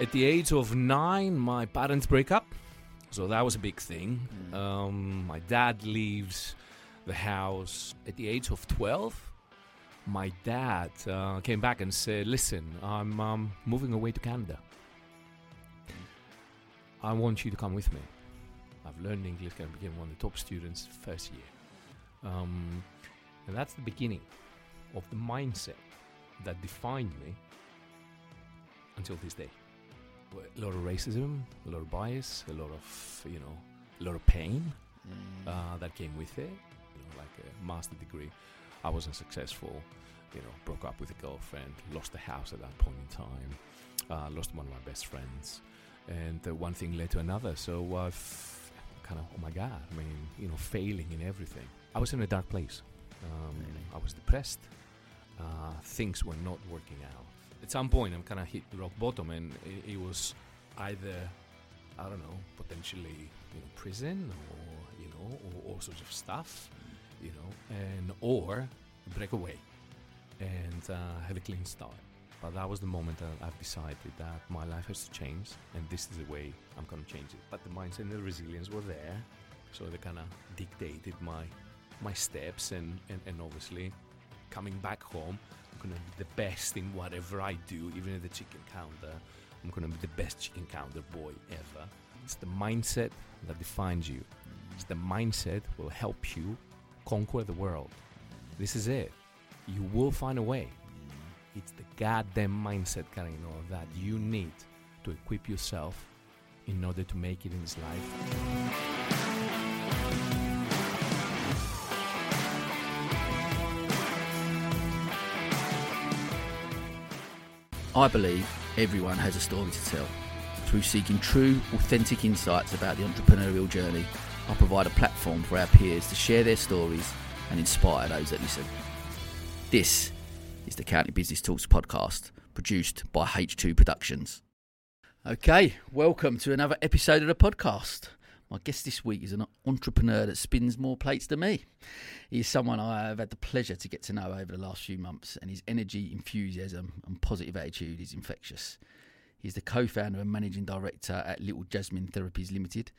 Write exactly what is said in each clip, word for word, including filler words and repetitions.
At the age of nine, my parents break up. So that was a big thing. Mm. Um, my dad leaves the house at the age of twelve. My dad uh, came back and said, listen, I'm um, moving away to Canada. I want you to come with me. I've learned English and became one of the top students first year. Um, and that's the beginning of the mindset that defined me until this day. A lot of racism, a lot of bias, a lot of, you know, a lot of pain mm. uh, that came with it, you know, like a master's degree. I wasn't successful, you know, broke up with a girlfriend, lost the house at that point in time, uh, lost one of my best friends, and uh, one thing led to another. So I've kind of, oh my God, I mean, you know, failing in everything. I was in a dark place. Um, really? I was depressed. Uh, things were not working out. At some point, I'm kind of hit the rock bottom, and it, it was either, I don't know, potentially, you know, prison or, you know, or all sorts of stuff. You know, and or break away and uh, have a clean start. But that was the moment that I've decided that my life has to change, and this is the way I'm going to change it. But the mindset and the resilience were there, so they kind of dictated my my steps, and, and, and obviously coming back home, I'm going to be the best in whatever I do, even at the chicken counter. I'm going to be the best chicken counter boy ever. It's the mindset that defines you. It's the mindset that will help you conquer the world. This is it. You will find a way. It's the goddamn mindset, Karino, that you need to equip yourself in order to make it in this life. I believe everyone has a story to tell. Through seeking true, authentic insights about the entrepreneurial journey, I provide a platform for our peers to share their stories and inspire those that listen. This is the County Business Talks podcast, produced by H two Productions. Okay, welcome to another episode of the podcast. My guest this week is an entrepreneur that spins more plates than me. He is someone I have had the pleasure to get to know over the last few months, and his energy, enthusiasm and positive attitude is infectious. He's the co-founder and managing director at Little Jasmine Therapies Limited,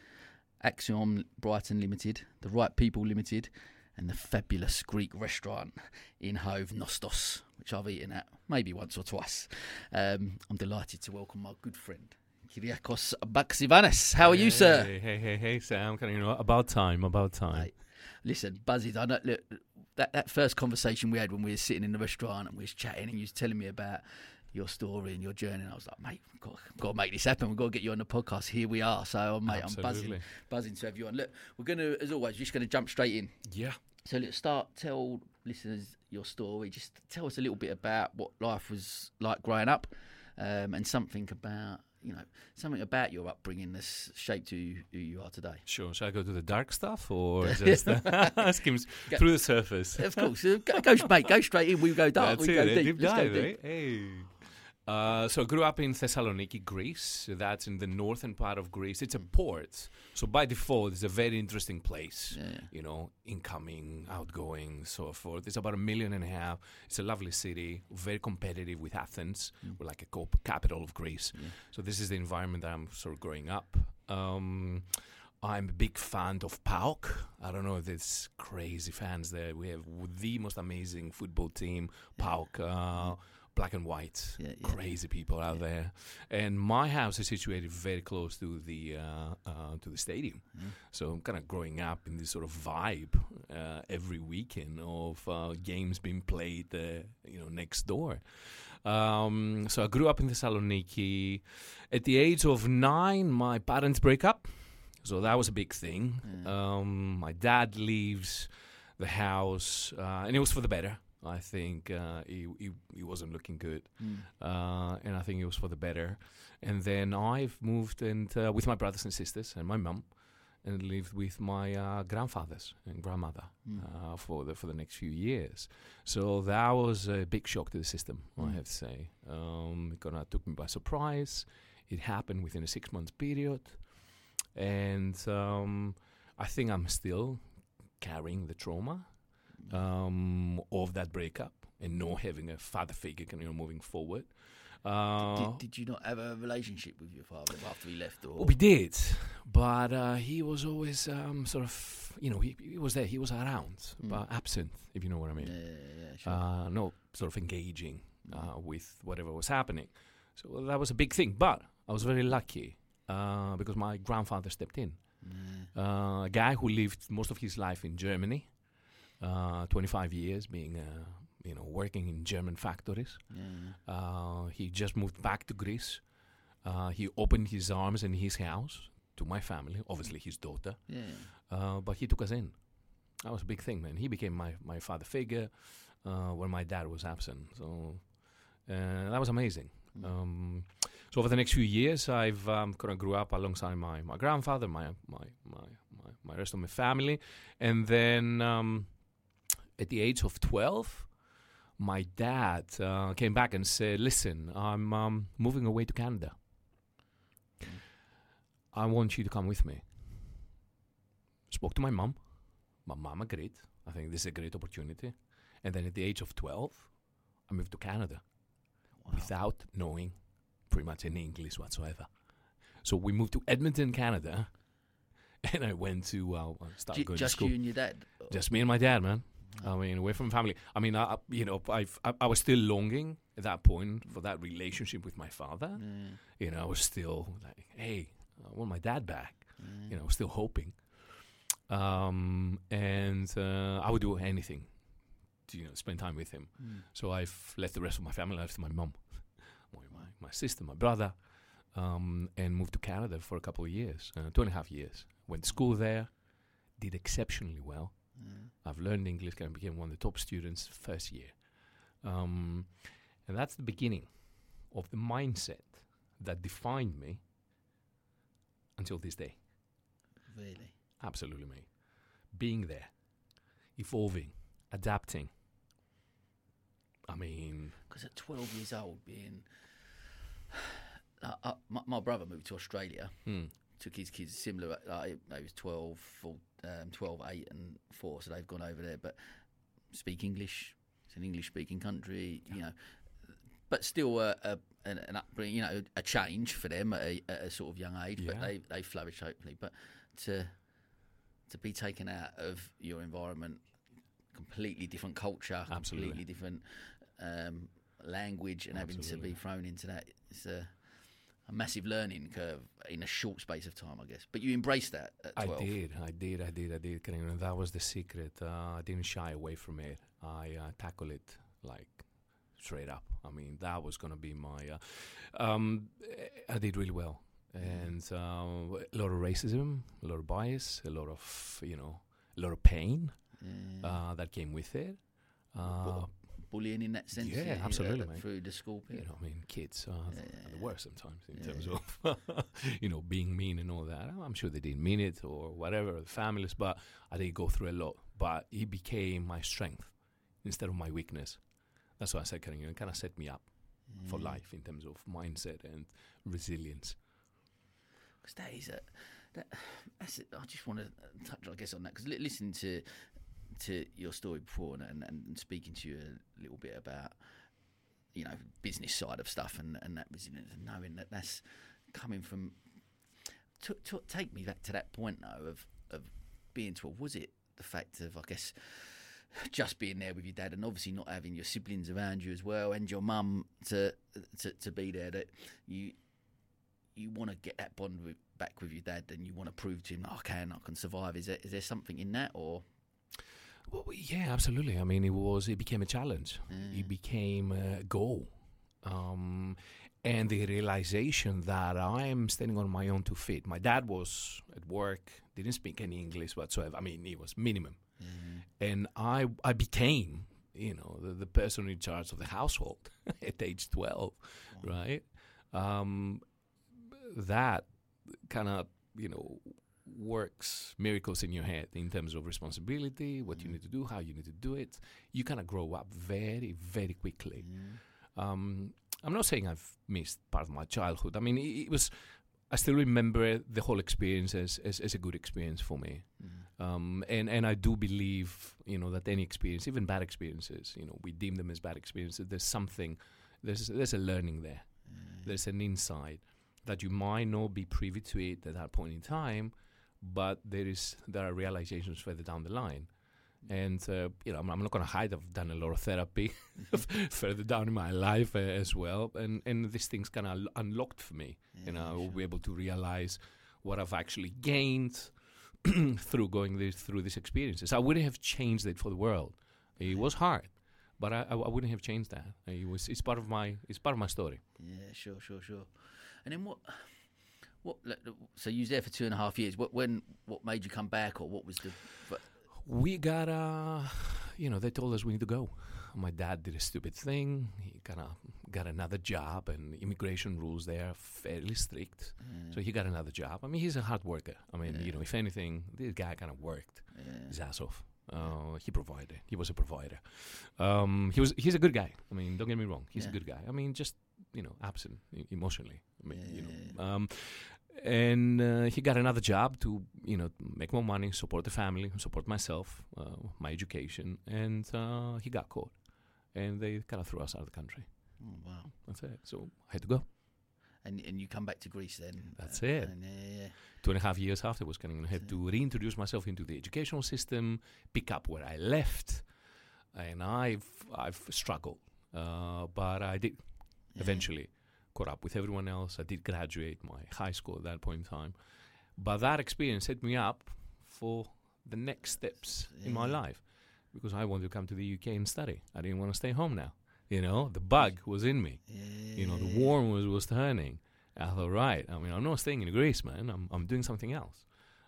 Axiom Brighton Limited, The Right People Limited, and the fabulous Greek restaurant in Hove, Nostos, which I've eaten at maybe once or twice. Um, I'm delighted to welcome my good friend, Kyriakos Baxivanis. How are hey, you, sir? Hey, hey, hey, hey, Sam. Can I, you know, about time, about time. Hey, listen, Buzzy, I know, look, that, that first conversation we had when we were sitting in the restaurant and we were chatting and you was telling me about your story and your journey, and I was like, mate, we've got, we've got to make this happen. We've got to get you on the podcast. Here we are. So, mate, Absolutely. I'm buzzing, buzzing to have you on. Look, we're going to, as always, we're just going to jump straight in. Yeah. So let's start. Tell listeners your story. Just tell us a little bit about what life was like growing up, um, and something about, you know, something about your upbringing that's shaped who, who you are today. Sure. Shall I go to the dark stuff or just skims through the surface? Of course. Go, go, mate, go straight in. We go dark. That's we it, go deep. Deep dive, go deep. Eh? Hey. Uh, so I grew up in Thessaloniki, Greece. That's in the northern part of Greece. It's a port. So by default, it's a very interesting place. Yeah. You know, incoming, outgoing, so forth. It's about a million and a half. It's a lovely city, very competitive with Athens. Mm. We're like a co- capital of Greece. Yeah. So this is the environment that I'm sort of growing up. Um, I'm a big fan of P A O K. I don't know if there's crazy fans there. We have the most amazing football team, P A O K. Uh, mm. Black and white, yeah, yeah. Crazy people out yeah. there, and my house is situated very close to the uh, uh, to the stadium. Mm. So I'm kind of growing up in this sort of vibe uh, every weekend of uh, games being played, uh, you know, next door. Um, so I grew up in Thessaloniki. At the age of nine, my parents break up, so that was a big thing. Mm. Um, my dad leaves the house, uh, and it was for the better. I think uh, he, he he wasn't looking good, mm. uh, and I think it was for the better. And then I've moved and uh, with my brothers and sisters and my mum, and lived with my uh, grandfathers and grandmother mm. uh, for the for the next few years. So that was a big shock to the system, mm. I have to say. Um, it kind of took me by surprise. It happened within a six month period, and um, I think I'm still carrying the trauma. Um, of that breakup and not having a father figure, you know, moving forward. Uh, did, did you not have a relationship with your father after he left? Or? Well, we did, but uh, he was always um, sort of, you know, he, he was there, he was around, mm. but absent, if you know what I mean. Yeah, yeah, yeah, sure. Uh, no, sort of engaging uh, with whatever was happening. So that was a big thing, but I was very lucky uh, because my grandfather stepped in. Yeah. Uh, a guy who lived most of his life in Germany, uh, twenty-five years being a... you know, working in German factories. Yeah. Uh, he just moved back to Greece. Uh, he opened his arms and his house to my family, obviously his daughter. Yeah. Uh, but he took us in. That was a big thing, man. He became my, my father figure uh, when my dad was absent. So uh, that was amazing. Mm. Um, so over the next few years, I've um, kind of grew up alongside my, my grandfather, my, my, my, my, my rest of my family. And then um, at the age of twelve... my dad uh, came back and said, listen, I'm um, moving away to Canada. Mm. I want you to come with me. Spoke to my mom. My mom agreed. I think this is a great opportunity. And then at the age of twelve, I moved to Canada. Wow. Without knowing pretty much any English whatsoever. So we moved to Edmonton, Canada. And I went to uh, start J- going to school. Just you and your dad? Just me and my dad, man. I mean, away from family. I mean, I, you know, I've, I I was still longing at that point for that relationship with my father. Yeah. You know, I was still like, hey, I want my dad back. Yeah. You know, I was still hoping. Um, and uh, I would do anything to, you know, spend time with him. Mm. So I've left the rest of my family, I left my mum, my, my sister, my brother, um, and moved to Canada for a couple of years, uh, two and a half years. Went to school there, did exceptionally well. Mm. I've learned English and became one of the top students first year. Um, and that's the beginning of the mindset that defined me until this day. Really? Absolutely, mate. Being there, evolving, adapting. I mean... because at twelve years old, being... uh, uh, my, my brother moved to Australia, mm. took his kids similar... Uh, he was twelve, fourteen. Um, twelve, eight and four, so they've gone over there, but speak English. It's an English-speaking country, yeah. you know, but still a, a, an, an upbringing, you know, a change for them at a, at a sort of young age, yeah. but they, they flourish, hopefully. But to to be taken out of your environment, completely different culture, Absolutely. completely different um, language, and Absolutely. having to be thrown into that, it's a... a massive learning curve in a short space of time, I guess. But you embraced that at twelve. I did, I did, I did, I did. And that was the secret. Uh, I didn't shy away from it. I uh, tackled it, like, straight up. I mean, that was going to be my... Uh, um, I did really well. And um, a lot of racism, a lot of bias, a lot of, you know, a lot of pain yeah. uh, that came with it. Uh, Bullying in that sense, yeah, yeah absolutely, mate. Through the school period. You know, I mean, kids are, yeah, yeah, are the worst sometimes in yeah, terms yeah. of, you know, being mean and all that. I'm sure they didn't mean it or whatever, the families, but I did go through a lot. But it became my strength instead of my weakness. That's why I said, you know, it kind of set me up mm. for life in terms of mindset and resilience. Because that is a, that, that's a, I just want to touch, I guess, on that. Because li- listening to, to your story before and, and, and speaking to you a little bit about, you know, business side of stuff and, and that resilience and knowing that that's coming from... T- t- take me back to that point, though, of, of being twelve. Was it the fact of, I guess, just being there with your dad and obviously not having your siblings around you as well and your mum to, to to be there that you you want to get that bond with, back with your dad and you want to prove to him, oh, I can, I can survive. Is there, is there something in that or... Well, yeah, absolutely. I mean, it was it became a challenge. Mm. It became a goal. Um, and the realization that I'm standing on my own two feet. My dad was at work, didn't speak any English whatsoever. I mean, it was minimum. Mm. And I I became, you know, the, the person in charge of the household at age twelve, wow. right? Um, that kind of, you know, works miracles in your head in terms of responsibility, what mm. you need to do, how you need to do it. You kind of grow up very, very quickly. Yeah. Um, I'm not saying I've missed part of my childhood. I mean, it, it was. I still remember the whole experience as as, as a good experience for me. Mm. Um, and and I do believe, you know, that any experience, even bad experiences, you know, we deem them as bad experiences. There's something. There's there's a learning there. There's an insight that you might not be privy to it at that point in time, but there is there are realizations further down the line. And, uh, you know, I'm, I'm not going to hide. I've done a lot of therapy further down in my life uh, as well. And, and these things kind of l- unlocked for me. Yeah, you know, sure. I will be able to realize what I've actually gained through going this, through these experiences. I wouldn't have changed it for the world. It yeah. was hard, but I, I, I wouldn't have changed that. It was it's part of my it's part of my story. Yeah, sure, sure, sure. And then what? What? So you was there for two and a half years. What? When? What made you come back, or what was the? What? We got, uh, you know, they told us we need to go. My dad did a stupid thing. He kind of got another job, and immigration rules there are fairly strict. Yeah. So he got another job. I mean, he's a hard worker. I mean, yeah. you know, if anything, this guy kind of worked yeah. his ass off. Uh, he provided. He was a provider. Um, he was. He's a good guy. I mean, don't get me wrong. He's yeah. a good guy. I mean, just, you know, absent e- emotionally. I mean, yeah, you know. Yeah. Um, And uh, he got another job to, you know, make more money, support the family, support myself, uh, my education, and uh, he got caught, and they kind of threw us out of the country. Oh, wow, that's it. So I had to go. And and you come back to Greece then. That's uh, it. And, uh, Two and a half years afterwards, I had to reintroduce myself into the educational system, pick up where I left, and I've I've struggled, uh, but I did yeah. eventually. Caught up with everyone else. I did graduate my high school at that point in time. But that experience set me up for the next steps yeah. in my life, because I wanted to come to the U K and study. I didn't want to stay home now. You know, the bug was in me. Yeah. You know, the worm was, was turning. I thought, right, I mean, I'm not staying in Greece, man. I'm I'm doing something else.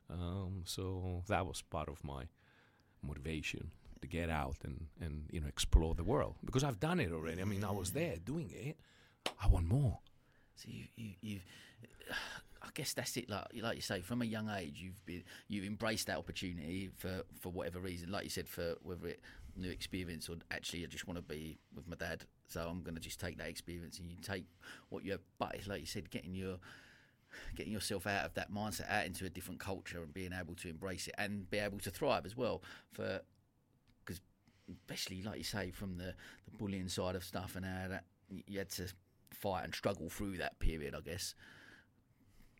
Um, so that was part of my motivation to get out and, and, you know, explore the world. Because I've done it already. I mean, yeah. I was there doing it. I want more. So you, you, you've, I guess that's it. Like, like you say, from a young age, you've been, you've embraced that opportunity for, for whatever reason. Like you said, for whether it new experience or actually, I just want to be with my dad, so I'm going to just take that experience. And you take what you have, but it's like you said, getting your, getting yourself out of that mindset, out into a different culture, and being able to embrace it and be able to thrive as well. For because, especially like you say, from the, the bullying side of stuff and how that you had to fight and struggle through that period, I guess,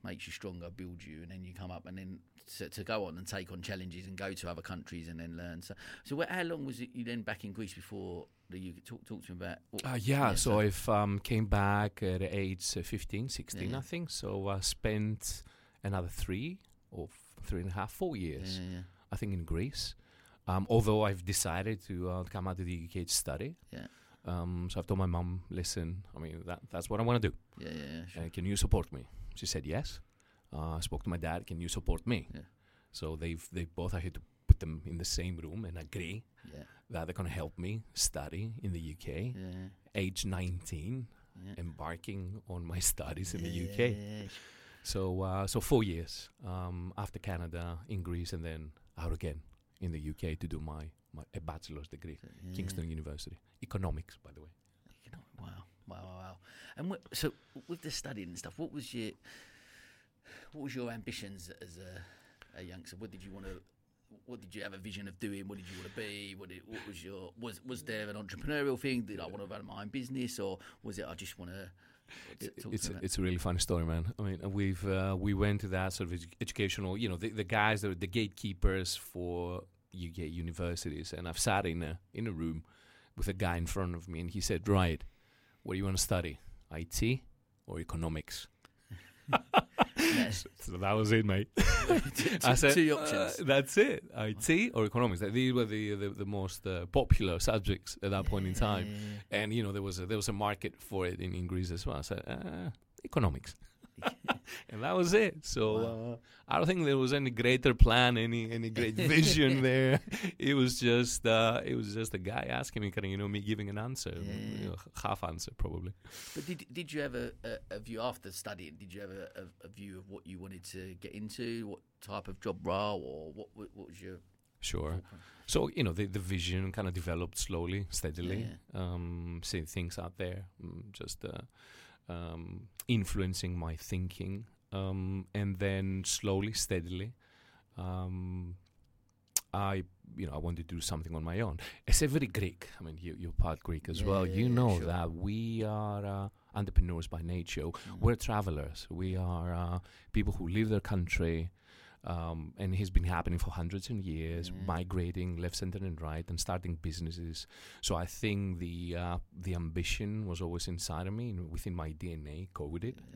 makes you stronger, builds you, and then you come up, and then to, to go on and take on challenges and go to other countries and then learn. So, so wh- how long was it you then back in Greece before the U K? Talk, talk to me about. What, uh, yeah, yeah, so, so. I um, came back at age uh, fifteen, sixteen, yeah. I think. So I spent another three or f- three and a half, four years, yeah, yeah, yeah. I think, in Greece. Um, although I've decided to uh, come out to the U K to study. Yeah. Um, so I've told my mum, listen, I mean, that that's what I want to do. Yeah, yeah, yeah. Sure. Uh, can you support me? She said yes. Uh, I spoke to my dad, can you support me? Yeah. So they've, they both, I had to put them in the same room and agree yeah. that they're going to help me study in the U K. Yeah. Age nineteen, yeah. embarking on my studies in yeah, the U K. Yeah, yeah, yeah. So, uh, so four years um, after Canada, in Greece, and then out again in the U K to do my... My, a bachelor's degree, yeah. Kingston University, economics, by the way. Economics, wow, wow, wow, wow. And wh- so, with the studying and stuff, what was your, what was your ambitions as a, a youngster? What did you want to, what did you have a vision of doing? What did you want to be? What, did, what was your, was was there an entrepreneurial thing? Did I want to run my own business, or was it I just want to? It, it's a, it's a really funny story, man. I mean, we've uh, we went to that sort of edu- educational, you know, the, the guys that are the gatekeepers for U K universities, and I've sat in a in a room with a guy in front of me, and he said, right, what do you want to study, I T or economics? So that was it, mate. I said, two options. Uh, that's it, I T or economics. Like, these were the the, the most uh, popular subjects at that yeah. point in time, and you know there was a, there was a market for it in, in Greece as well. I said, uh, economics. And that was it. So wow. uh, I don't think there was any greater plan, any any great vision there. It was just uh, it was just a guy asking me, kind of, you know, me giving an answer, yeah. you know, half answer probably. But did did you have a, a, a view after studying? Did you have a, a, a view of what you wanted to get into, what type of job role, or what what was your? Sure. So, you know, the, the vision kind of developed slowly, steadily. Yeah, yeah. Um, seeing things out there, just. Uh, Um, influencing my thinking, um, and then slowly, steadily, um, I, you know, I wanted to do something on my own. As every Greek, I mean, you, you're part Greek as yeah, well. Yeah, you yeah, know sure. that we are uh, entrepreneurs by nature. Mm. We're travelers. We are uh, people who leave their country, um, and it has been happening for hundreds of years, mm. migrating left, center, and right, and starting businesses. So I think the uh, the ambition was always inside of me, and within my D N A, coded. Mm.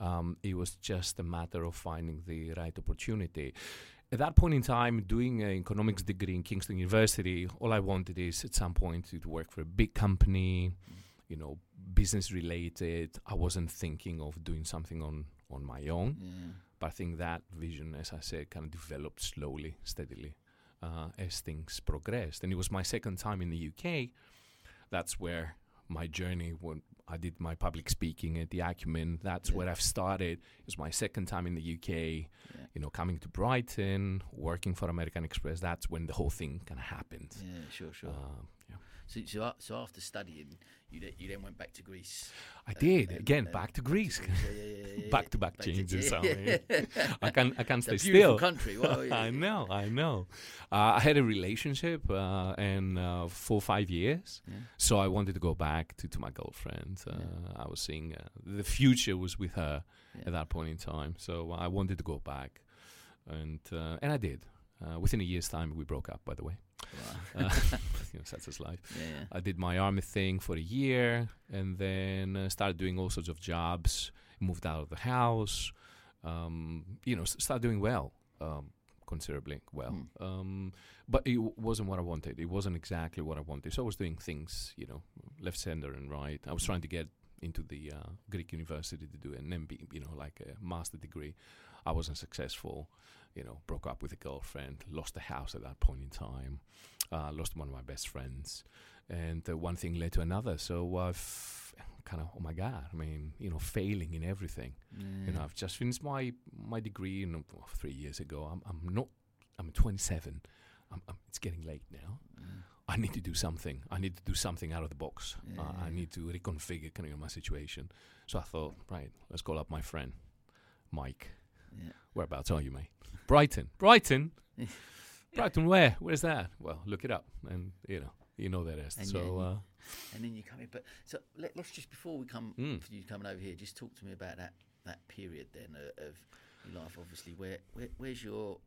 Um, it was just a matter of finding the right opportunity. At that point in time, doing an economics degree in Kingston University, all I wanted is at some point to work for a big company, you know, business related. I wasn't thinking of doing something on, on my own. Yeah. But I think that vision, as I said, kind of developed slowly, steadily, uh, as things progressed. And it was my second time in the U K. That's where my journey, when I did my public speaking at the Acumen, that's yeah. where I've started. It was my second time in the U K. Yeah. You know, coming to Brighton, working for American Express, that's when the whole thing kind of happened. Yeah, sure, sure. Uh, yeah. So, so, uh, so after studying, you then, you then went back to Greece. I uh, did uh, again, uh, back to Greece. Yeah, yeah, yeah, yeah. back to back, back changes. To, yeah. I, mean, I can't, I can't it's stay a beautiful still. Country. Well, yeah. I know, I know. Uh, I had a relationship, uh, and uh, four or five years, yeah. so I wanted to go back to, to my girlfriend. Uh, yeah. I was seeing uh, the future was with her yeah. at that point in time, so I wanted to go back, and uh, and I did. Uh, within a year's time, we broke up, by the way. Wow. uh, you know, such is life. Yeah. I did my army thing for a year, and then uh, started doing all sorts of jobs, moved out of the house, um, you know, s- started doing well, um, considerably well. Mm. Um, but it w- wasn't what I wanted. It wasn't exactly what I wanted. So I was doing things, you know, left, center, and right. I was mm. trying to get into the uh, Greek university to do an M B A, you know, like a master degree. I wasn't successful. You know, broke up with a girlfriend, lost the house at that point in time, uh, lost one of my best friends, and uh, one thing led to another. So I've kind of, oh my God, I mean, you know, failing in everything. Mm. You know, I've just finished my my degree, you know, three years ago. I'm I'm not, I'm twenty-seven. I'm, I'm, it's getting late now. Mm. I need to do something. I need to do something out of the box. Yeah. Uh, I need to reconfigure kind of my situation. So I thought, right, let's call up my friend, Mike. Yeah. Whereabouts are you, mate? Brighton. Brighton? Brighton where? Where's that? Well, look it up. And, you know, you know the rest. And so, then, uh, and then you come in. But so let, let's just, before we come, mm. for you coming over here, just talk to me about that, that period then uh, of your life, obviously. Where, where where's your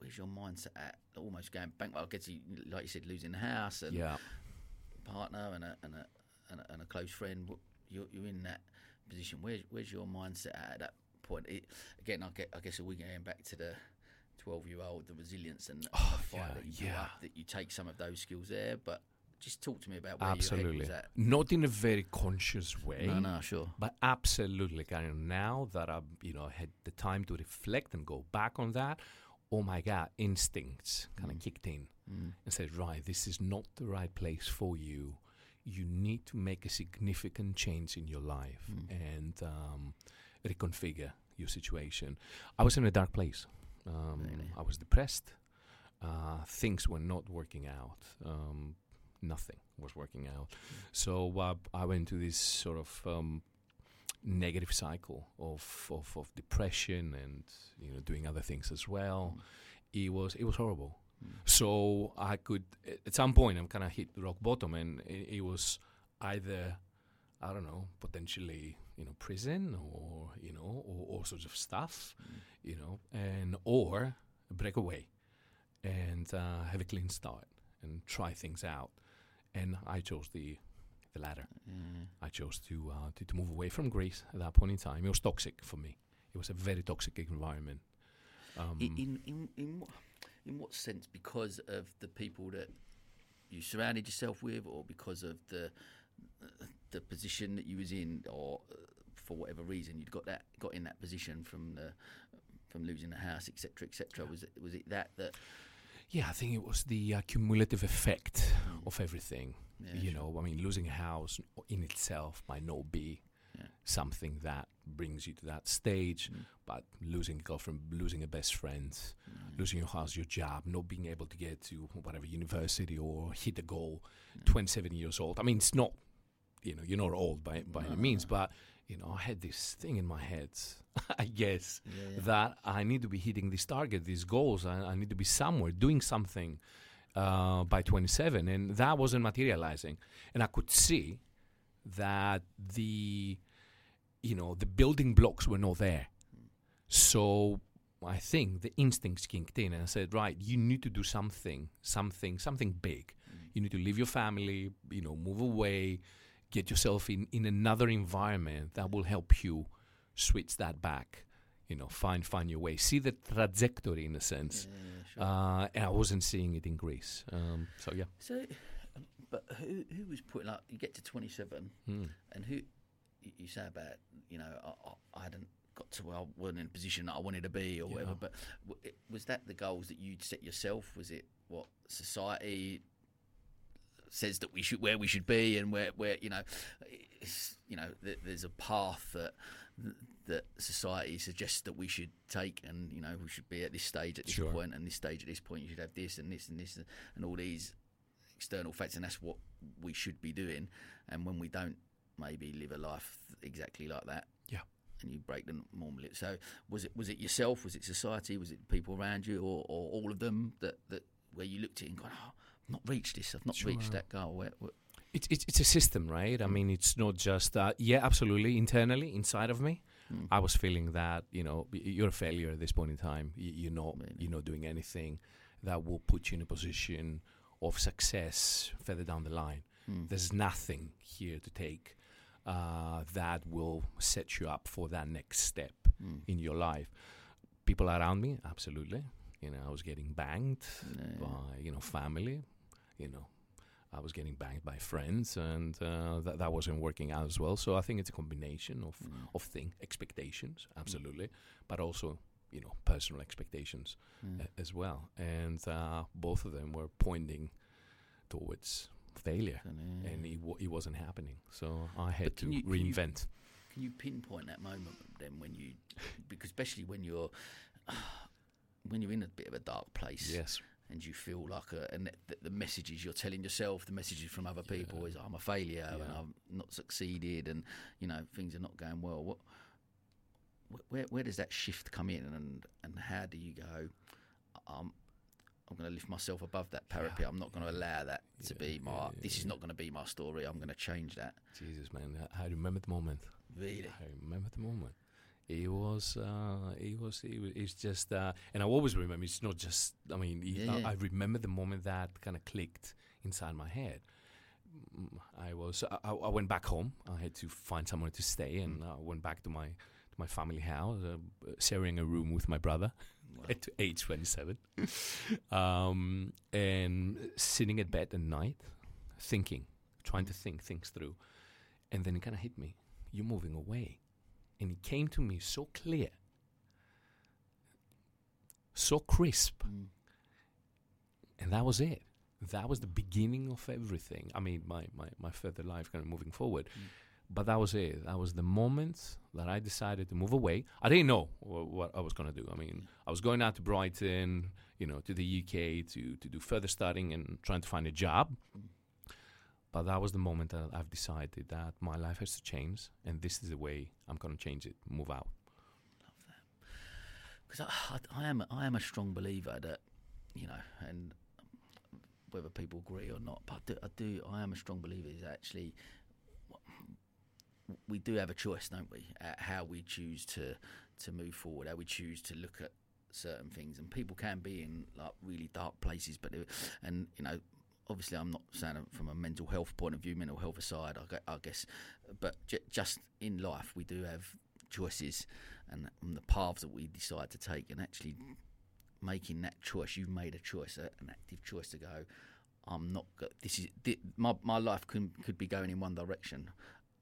where's your mindset at? Almost going bankrupt. I'll get to, like you said, losing the house and yeah. partner and a, and, a, and, a, and a close friend. You're, you're in that position. Where's, where's your mindset at that point? It, again, I guess, I guess we're going back to the twelve-year-old, the resilience and oh, the fight yeah, that, you yeah. up, that you take some of those skills there. But just talk to me about where absolutely. Your head was at. Not in a very conscious way. No, no, sure. But absolutely. Kind of now that I've, you know, had the time to reflect and go back on that, oh, my God, instincts kind of mm. kicked in mm. and said, right, this is not the right place for you. You need to make a significant change in your life. Mm. And... Um, reconfigure your situation. I was in a dark place. Um, really? I was depressed. Uh, things were not working out. Um, nothing was working out. Mm. So uh, I went to this sort of um, negative cycle of, of of depression and, you know, doing other things as well. Mm. It was it was horrible. Mm. So I could at some point I'm kind of hit rock bottom, and it, it was either I don't know potentially. You know, prison or, you know, or all sorts of stuff, mm. you know, and or break away and uh, have a clean start and try things out. And I chose the the latter. Mm. I chose to, uh, to, to move away from Greece at that point in time. It was toxic for me. It was a very toxic environment. Um, in, in, in, in, what, in what sense? Because of the people that you surrounded yourself with or because of the... Uh, the position that you was in, or uh, for whatever reason you'd got that got in that position from the from losing the house, etc., etc. Was it was it that that? Yeah, I think it was the uh, cumulative effect mm. of everything. Yeah, you sure. know, I mean, losing a house in itself might not be yeah. something that brings you to that stage, mm. but losing a girlfriend, losing a best friend, mm. losing your house, your job, not being able to get to whatever university or hit a goal, mm. twenty-seven years old. I mean, it's not. You know, you're not old by by no, any means, no. but you know, I had this thing in my head, I guess, yeah, yeah. that I need to be hitting this target, these goals. I, I need to be somewhere doing something uh, by twenty-seven, and that wasn't materializing. And I could see that the, you know, the building blocks were not there. So I think the instincts kicked in and I said, right, you need to do something, something, something big. Mm. You need to leave your family, you know, move away, get yourself in, in another environment that will help you switch that back, you know, find find your way. See the trajectory in a sense. Yeah, sure. uh, and I wasn't seeing it in Greece. Um, so, yeah. So, but who who was putting up, you get to twenty-seven mm. and who, you, you say about, you know, I, I hadn't, got to where I wasn't in a position that I wanted to be or yeah. whatever, but w- it, was that the goals that you'd set yourself? Was it what society says that we should, where we should be, and where, where you know, it's, you know, th- there's a path that that society suggests that we should take, and you know, we should be at this stage at this sure. point, and this stage at this point, you should have this and this and this and, and all these external facts, and that's what we should be doing. And when we don't maybe live a life exactly like that, yeah. and you break them normally. So was it was it yourself? Was it society? Was it people around you, or, or all of them that, that where you looked at it and gone, oh, I've not reached this. I've not sure. reached that goal. Where, where. It's, it's it's a system, right? I mean, it's not just that. Yeah, absolutely. Internally, inside of me, mm. I was feeling that, you know, you're a failure at this point in time. You're not really? You're not doing anything that will put you in a position of success further down the line. Mm. There's nothing here to take. Uh, that will set you up for that next step mm. in your life. People around me, absolutely. You know, I was getting banged yeah. by, you know, family. You know, I was getting banged by friends, and uh, th- that wasn't working out as well. So I think it's a combination of mm. of thing, expectations, absolutely, mm. but also, you know, personal expectations mm. a- as well. And uh, both of them were pointing towards failure, and, yeah. and it, w- it wasn't happening. So I had to you, reinvent. Can you, can you pinpoint that moment then when you, because especially when you're, uh, when you're in a bit of a dark place, yes, and you feel like a, and th- th- the messages you're telling yourself, the messages from other people yeah. is I'm a failure yeah. and I've not succeeded, and you know things are not going well. What, wh- where, where does that shift come in, and and how do you go? Um, I'm going to lift myself above that parapet. Yeah. I'm not going to allow that yeah. to be my... Yeah. This is not going to be my story. I'm going to change that. Jesus, man. I, I remember the moment. Really? I remember the moment. It was... Uh, it was... It was it's just... Uh, and I always remember. It's not just... I mean, it, yeah, yeah. I, I remember the moment that kind of clicked inside my head. I was... I, I went back home. I had to find somewhere to stay, and mm. I went back to my... my family house, uh, sharing a room with my brother wow. at age twenty-seven, um, and sitting at bed at night, thinking, trying to think things through. And then it kind of hit me, you're moving away. And it came to me so clear, so crisp. Mm. And that was it. That was the beginning of everything. I mean, my, my, my further life kind of moving forward. Mm. But that was it. That was the moment that I decided to move away. I didn't know wh- what I was going to do. I mean, I was going out to Brighton, you know, to the U K to, to do further studying and trying to find a job. But that was the moment that I've decided that my life has to change, and this is the way I'm going to change it, move out. Love that. Because I, I, I, am, I am a strong believer that, you know, and whether people agree or not, but I do, I, do, I am a strong believer is actually... we do have a choice, don't we, at how we choose to to move forward, how we choose to look at certain things. And people can be in like really dark places, but and you know, obviously, I'm not saying from a mental health point of view, mental health aside, I guess, but j- just in life, we do have choices and the paths that we decide to take. And actually, making that choice, you've made a choice, an active choice to go. I'm not. Go- this is th- my my life can, could be going in one direction.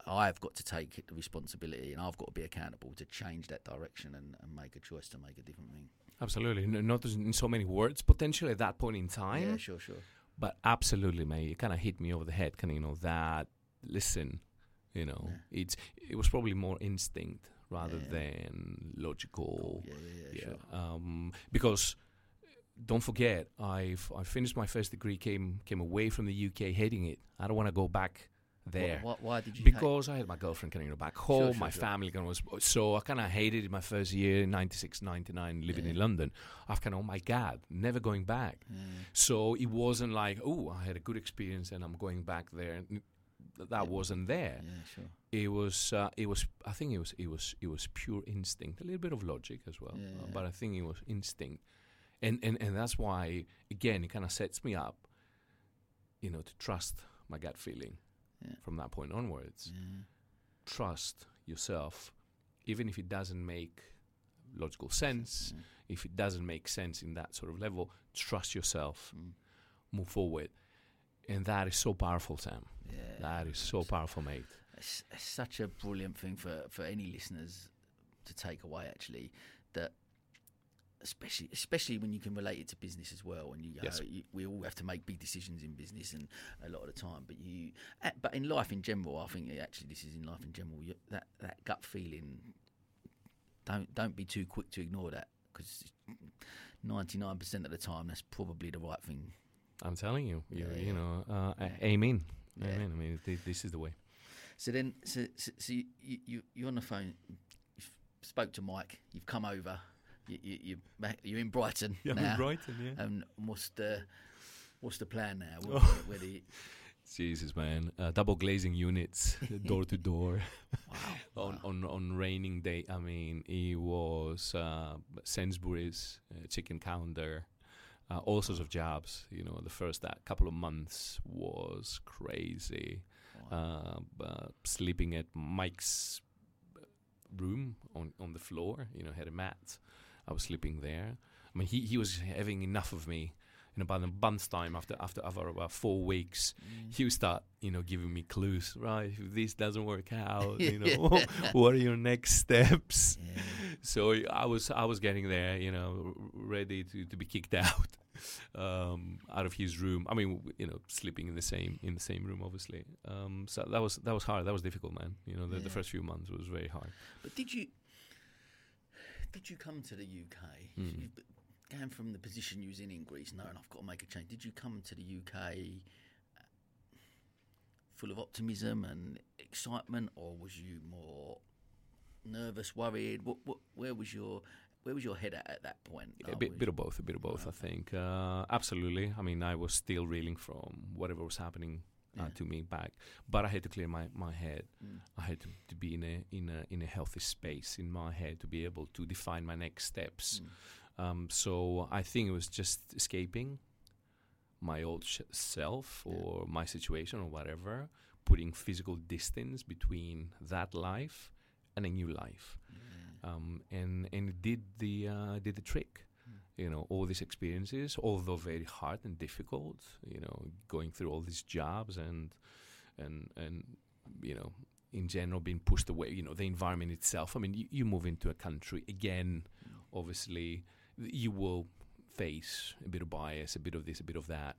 I've got to take the responsibility, and I've got to be accountable to change that direction and, and make a choice to make a different thing. Absolutely. No, not in so many words, potentially at that point in time. Yeah, sure, sure. But absolutely, mate, it kind of hit me over the head, kind of, you know, that, listen, you know, yeah. it's it was probably more instinct rather yeah. than logical. Oh, yeah, yeah, yeah, yeah. Sure. Um, because... don't forget, I've I finished my first degree, came came away from the U K hating it. I don't want to go back there. Why, why did you? Because hate? I had my girlfriend coming back home, sure, sure, my sure. family kind of was. So I kind of hated it my first year, ninety-six, ninety-nine, living yeah. in London. I've kind of, oh my God, never going back. Yeah. So it wasn't like, oh, I had a good experience and I'm going back there. that, that yeah. wasn't there. Yeah, sure. It was. Uh, it was. I think it was. It was. It was pure instinct. A little bit of logic as well, yeah, uh, yeah. but I think it was instinct, and and and that's why again it kind of sets me up, you know, to trust my gut feeling. Yeah. From that point onwards, yeah. trust yourself, even if it doesn't make logical sense, yeah. if it doesn't make sense in that sort of level, trust yourself, mm. move forward. And that is so powerful, Sam. Yeah, that is so powerful, mate. It's, it's such a brilliant thing for, for any listeners to take away, actually, that especially especially when you can relate it to business as well. And you, you yes. know, you, we all have to make big decisions in business and a lot of the time. But you, but in life in general, I think actually this is in life in general, you, that, that gut feeling, don't don't be too quick to ignore that, because ninety-nine percent of the time that's probably the right thing. I'm telling you, you, yeah, you yeah. know, uh, yeah. amen, yeah. amen. I mean, th- this is the way. So then, so, so, so you, you, you're on the phone, you've spoke to Mike, you've come over, you, you, you, you're in Brighton yeah, now. I'm in Brighton, yeah. And what's the, what's the plan now? Where, oh. where do you... Jesus, man, uh, double glazing units, door to door, wow. on, on on raining day. I mean, it was uh, Sainsbury's, uh, chicken counter. Uh, all sorts of jobs, you know. The first that couple of months was crazy. Wow. Uh, uh, sleeping at Mike's room on, on the floor, you know, had a mat. I was sleeping there. I mean, he, he was having enough of me. In about a month's time, after after about four weeks, mm. he would start, you know, giving me clues. Right, if this doesn't work out, you know, what are your next steps? Yeah. So I was I was getting there, you know, ready to, to be kicked out, um, out of his room. I mean, you know, sleeping in the same in the same room, obviously. Um, so that was that was hard. That was difficult, man. You know, the, yeah. the first few months was very hard. But did you did you come to the U K? Mm. Going from the position you was in in Greece, knowing I've got to make a change, did you come to the U K full of optimism and excitement, or was you more nervous, worried? What, what, where was your where was your head at at that point? Yeah, a bit, bit of both, a bit of both, right. I think. Uh, absolutely. I mean, I was still reeling from whatever was happening uh, yeah. to me back, but I had to clear my, my head. Mm. I had to, to be in a in a in a healthy space in my head to be able to define my next steps. Mm. Um, so I think it was just escaping my old sh- self or yeah. my situation or whatever, putting physical distance between that life and a new life, yeah. um, and and it did the uh, did the trick. Mm. You know, all these experiences, although very hard and difficult. You know, going through all these jobs and and and you know. In general, being pushed away, you know, the environment itself. I mean, you, you move into a country again, obviously, you will face a bit of bias, a bit of this, a bit of that.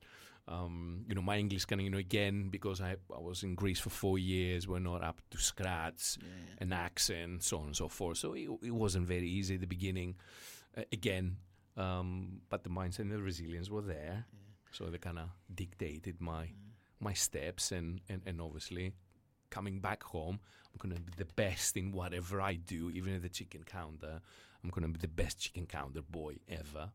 Um, you know, my English kind of, you know, again, because I, I was in Greece for four years, we're not up to scratch, yeah, yeah. an accent, so on and so forth. So it, it wasn't very easy at the beginning, uh, again, um, but the mindset and the resilience were there. Yeah. So they kind of dictated my, mm. my steps and, and, and obviously... Coming back home, I'm going to be the best in whatever I do, even at the chicken counter. I'm going to be the best chicken counter boy ever.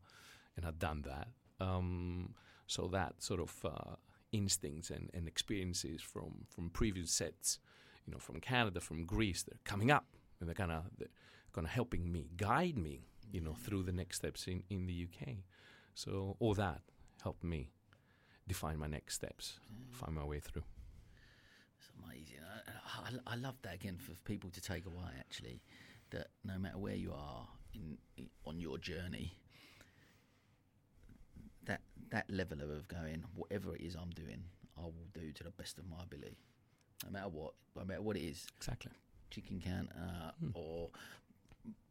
And I've done that. Um, so that sort of uh, instincts and, and experiences from, from previous sets, you know, from Canada, from Greece, they're coming up. And they're kind of they're kind of helping me, guide me, you know, through the next steps in, in the U K. So all that helped me define my next steps, find my way through. It's amazing. I, I, I love that, again, for people to take away, actually, that no matter where you are in, in on your journey, that that level of going, whatever it is I'm doing, I will do to the best of my ability, no matter what, no matter what it is. Exactly. Chicken counter hmm. or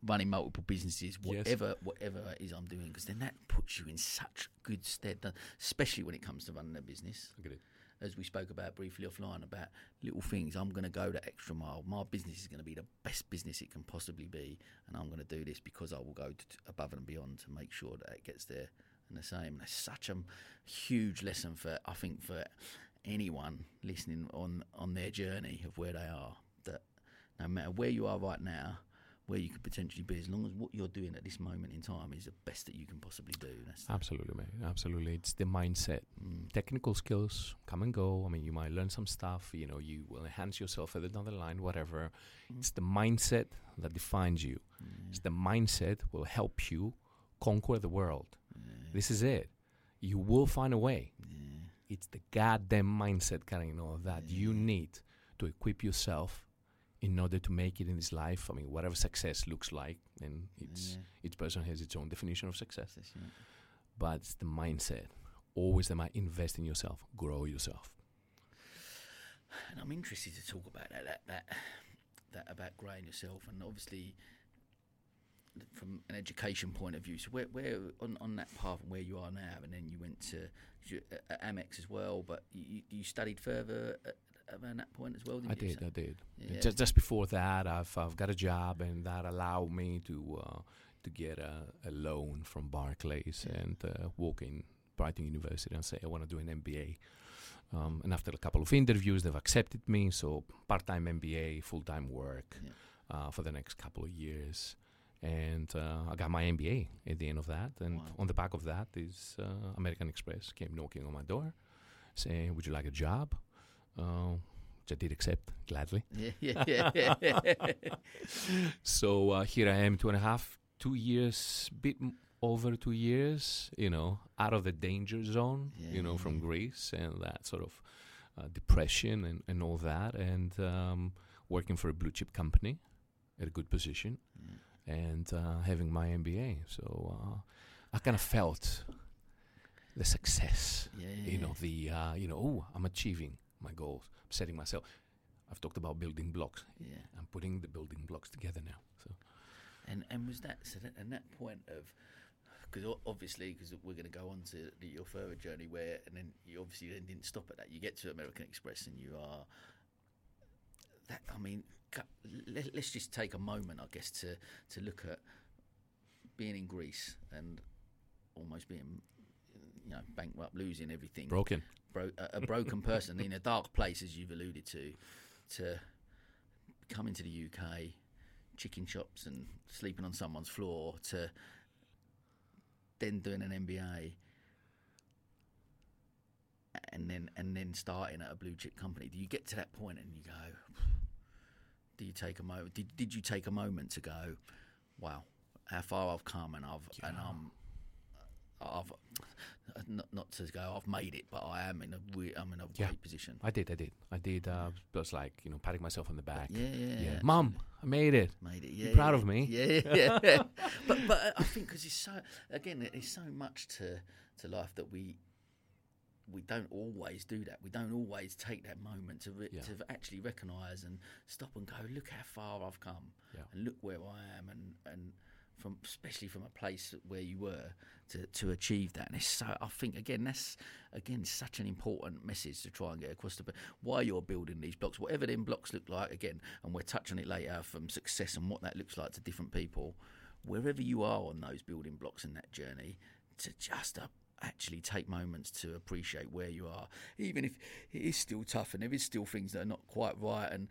running multiple businesses, whatever yes. whatever it is I'm doing, because then that puts you in such good stead, especially when it comes to running a business. Look at it. As we spoke about briefly offline, about little things. I'm going to go the extra mile. My business is going to be the best business it can possibly be, and I'm going to do this because I will go to, above and beyond to make sure that it gets there. And the same. That's such a huge lesson for, I think, for anyone listening on, on their journey of where they are, that no matter where you are right now, where you could potentially be, as long as what you're doing at this moment in time is the best that you can possibly do. That's absolutely, mate. Absolutely. It's the mindset. Mm. Technical skills come and go. I mean, you might learn some stuff, you know, you will enhance yourself further down the line, whatever. Mm. It's the mindset that defines you. Yeah. It's the mindset that will help you conquer the world. Yeah. This is it. You will find a way. Yeah. It's the goddamn mindset, carrying all of that, yeah. you need to equip yourself in order to make it in this life. I mean, whatever success looks like, and it's, yeah. each person has its own definition of success. That's right. But it's the mindset. Always the mind. Invest in yourself. Grow yourself. And I'm interested to talk about that, that, that, that about growing yourself, and obviously from an education point of view. So where, where on, on that path, where you are now, and then you went to uh, Amex as well, but you, you studied further at, around that point as well, didn't I you? Did, so? I did. Yeah. Just just before that, I've I've got a job, and that allowed me to uh, to get a, a loan from Barclays, yeah. and uh, walk in Brighton University and say I want to do an M B A. Um, and after a couple of interviews, they've accepted me. So part-time M B A, full-time work, yeah. uh, for the next couple of years. And uh, I got my M B A at the end of that. And wow. on the back of that is uh, American Express came knocking on my door saying, would you like a job? Uh, which I did accept, gladly. Yeah, yeah, yeah. So uh, here I am, two and a half, two years, bit m- over two years, you know, out of the danger zone, yeah, you know, yeah. from Greece and that sort of uh, depression and, and all that. And um, working for a blue chip company at a good position. Yeah. And uh, having my M B A, so uh, I kind of felt the success, yeah, yeah, you know, the uh, you know, oh, I'm achieving my goals, I'm setting myself. I've talked about building blocks. Yeah, I'm putting the building blocks together now. So, and and was that so? That, and that point of, because obviously, because we're going to go on to the, your further journey, where and then you obviously then didn't stop at that. You get to American Express, and you are. That, I mean, let's just take a moment, I guess, to, to look at being in Greece and almost being, you know, bankrupt, losing everything, broken, Bro- a, a broken person in a dark place, as you've alluded to, to coming to the U K, chicken shops, and sleeping on someone's floor, to then doing an M B A. And then and then starting at a blue chip company, do you get to that point and you go? Do you take a moment? Did did you take a moment to go? Wow, how far I've come, and I've yeah. and I'm, I've not not to go. I've made it, but I am in a re- I'm in a yeah. great position. I did, I did, I did. Uh, just like you know, patting myself on the back. Yeah, yeah. yeah. Mum, I made it. Made it. Yeah, You're proud yeah. of me. Yeah, yeah. yeah. but but I think because it's so again, there's so much to to life that we. We don't always do that. We don't always take that moment to re- yeah. to actually recognise and stop and go, look how far I've come, yeah. and look where I am, and, and from especially from a place where you were to, to achieve that. And it's so I think again that's again such an important message to try and get across to. But why you're building these blocks, whatever them blocks look like, again, and we're touching it later from success and what that looks like to different people. Wherever you are on those building blocks in that journey, to just up. Actually take moments to appreciate where you are, even if it is still tough and there is still things that are not quite right, and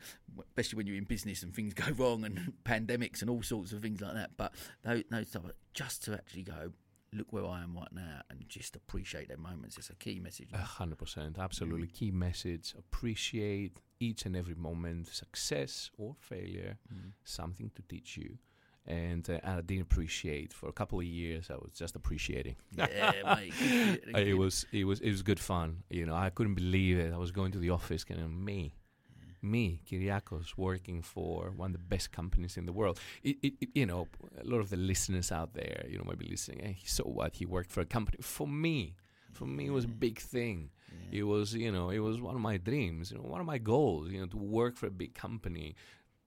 especially when you're in business and things go wrong and pandemics and all sorts of things like that. But those, those type of, just to actually go, look where I am right now and just appreciate their moments. It's a key message. A hundred percent. Absolutely. Mm. Key message. Appreciate each and every moment, success or failure, mm. something to teach you. And uh, I didn't appreciate for a couple of years. I was just appreciating. Yeah, mate. it was it was it was good fun. You know, I couldn't believe it. I was going to the office, and you know, me, yeah. me, Kyriakos, working for one of the best companies in the world. It, it, it, you know, a lot of the listeners out there, you know, might be listening. Hey, so what? He worked for a company. For me, for yeah. me, it was a big thing. Yeah. It was, you know, it was one of my dreams. You know, one of my goals. You know, to work for a big company.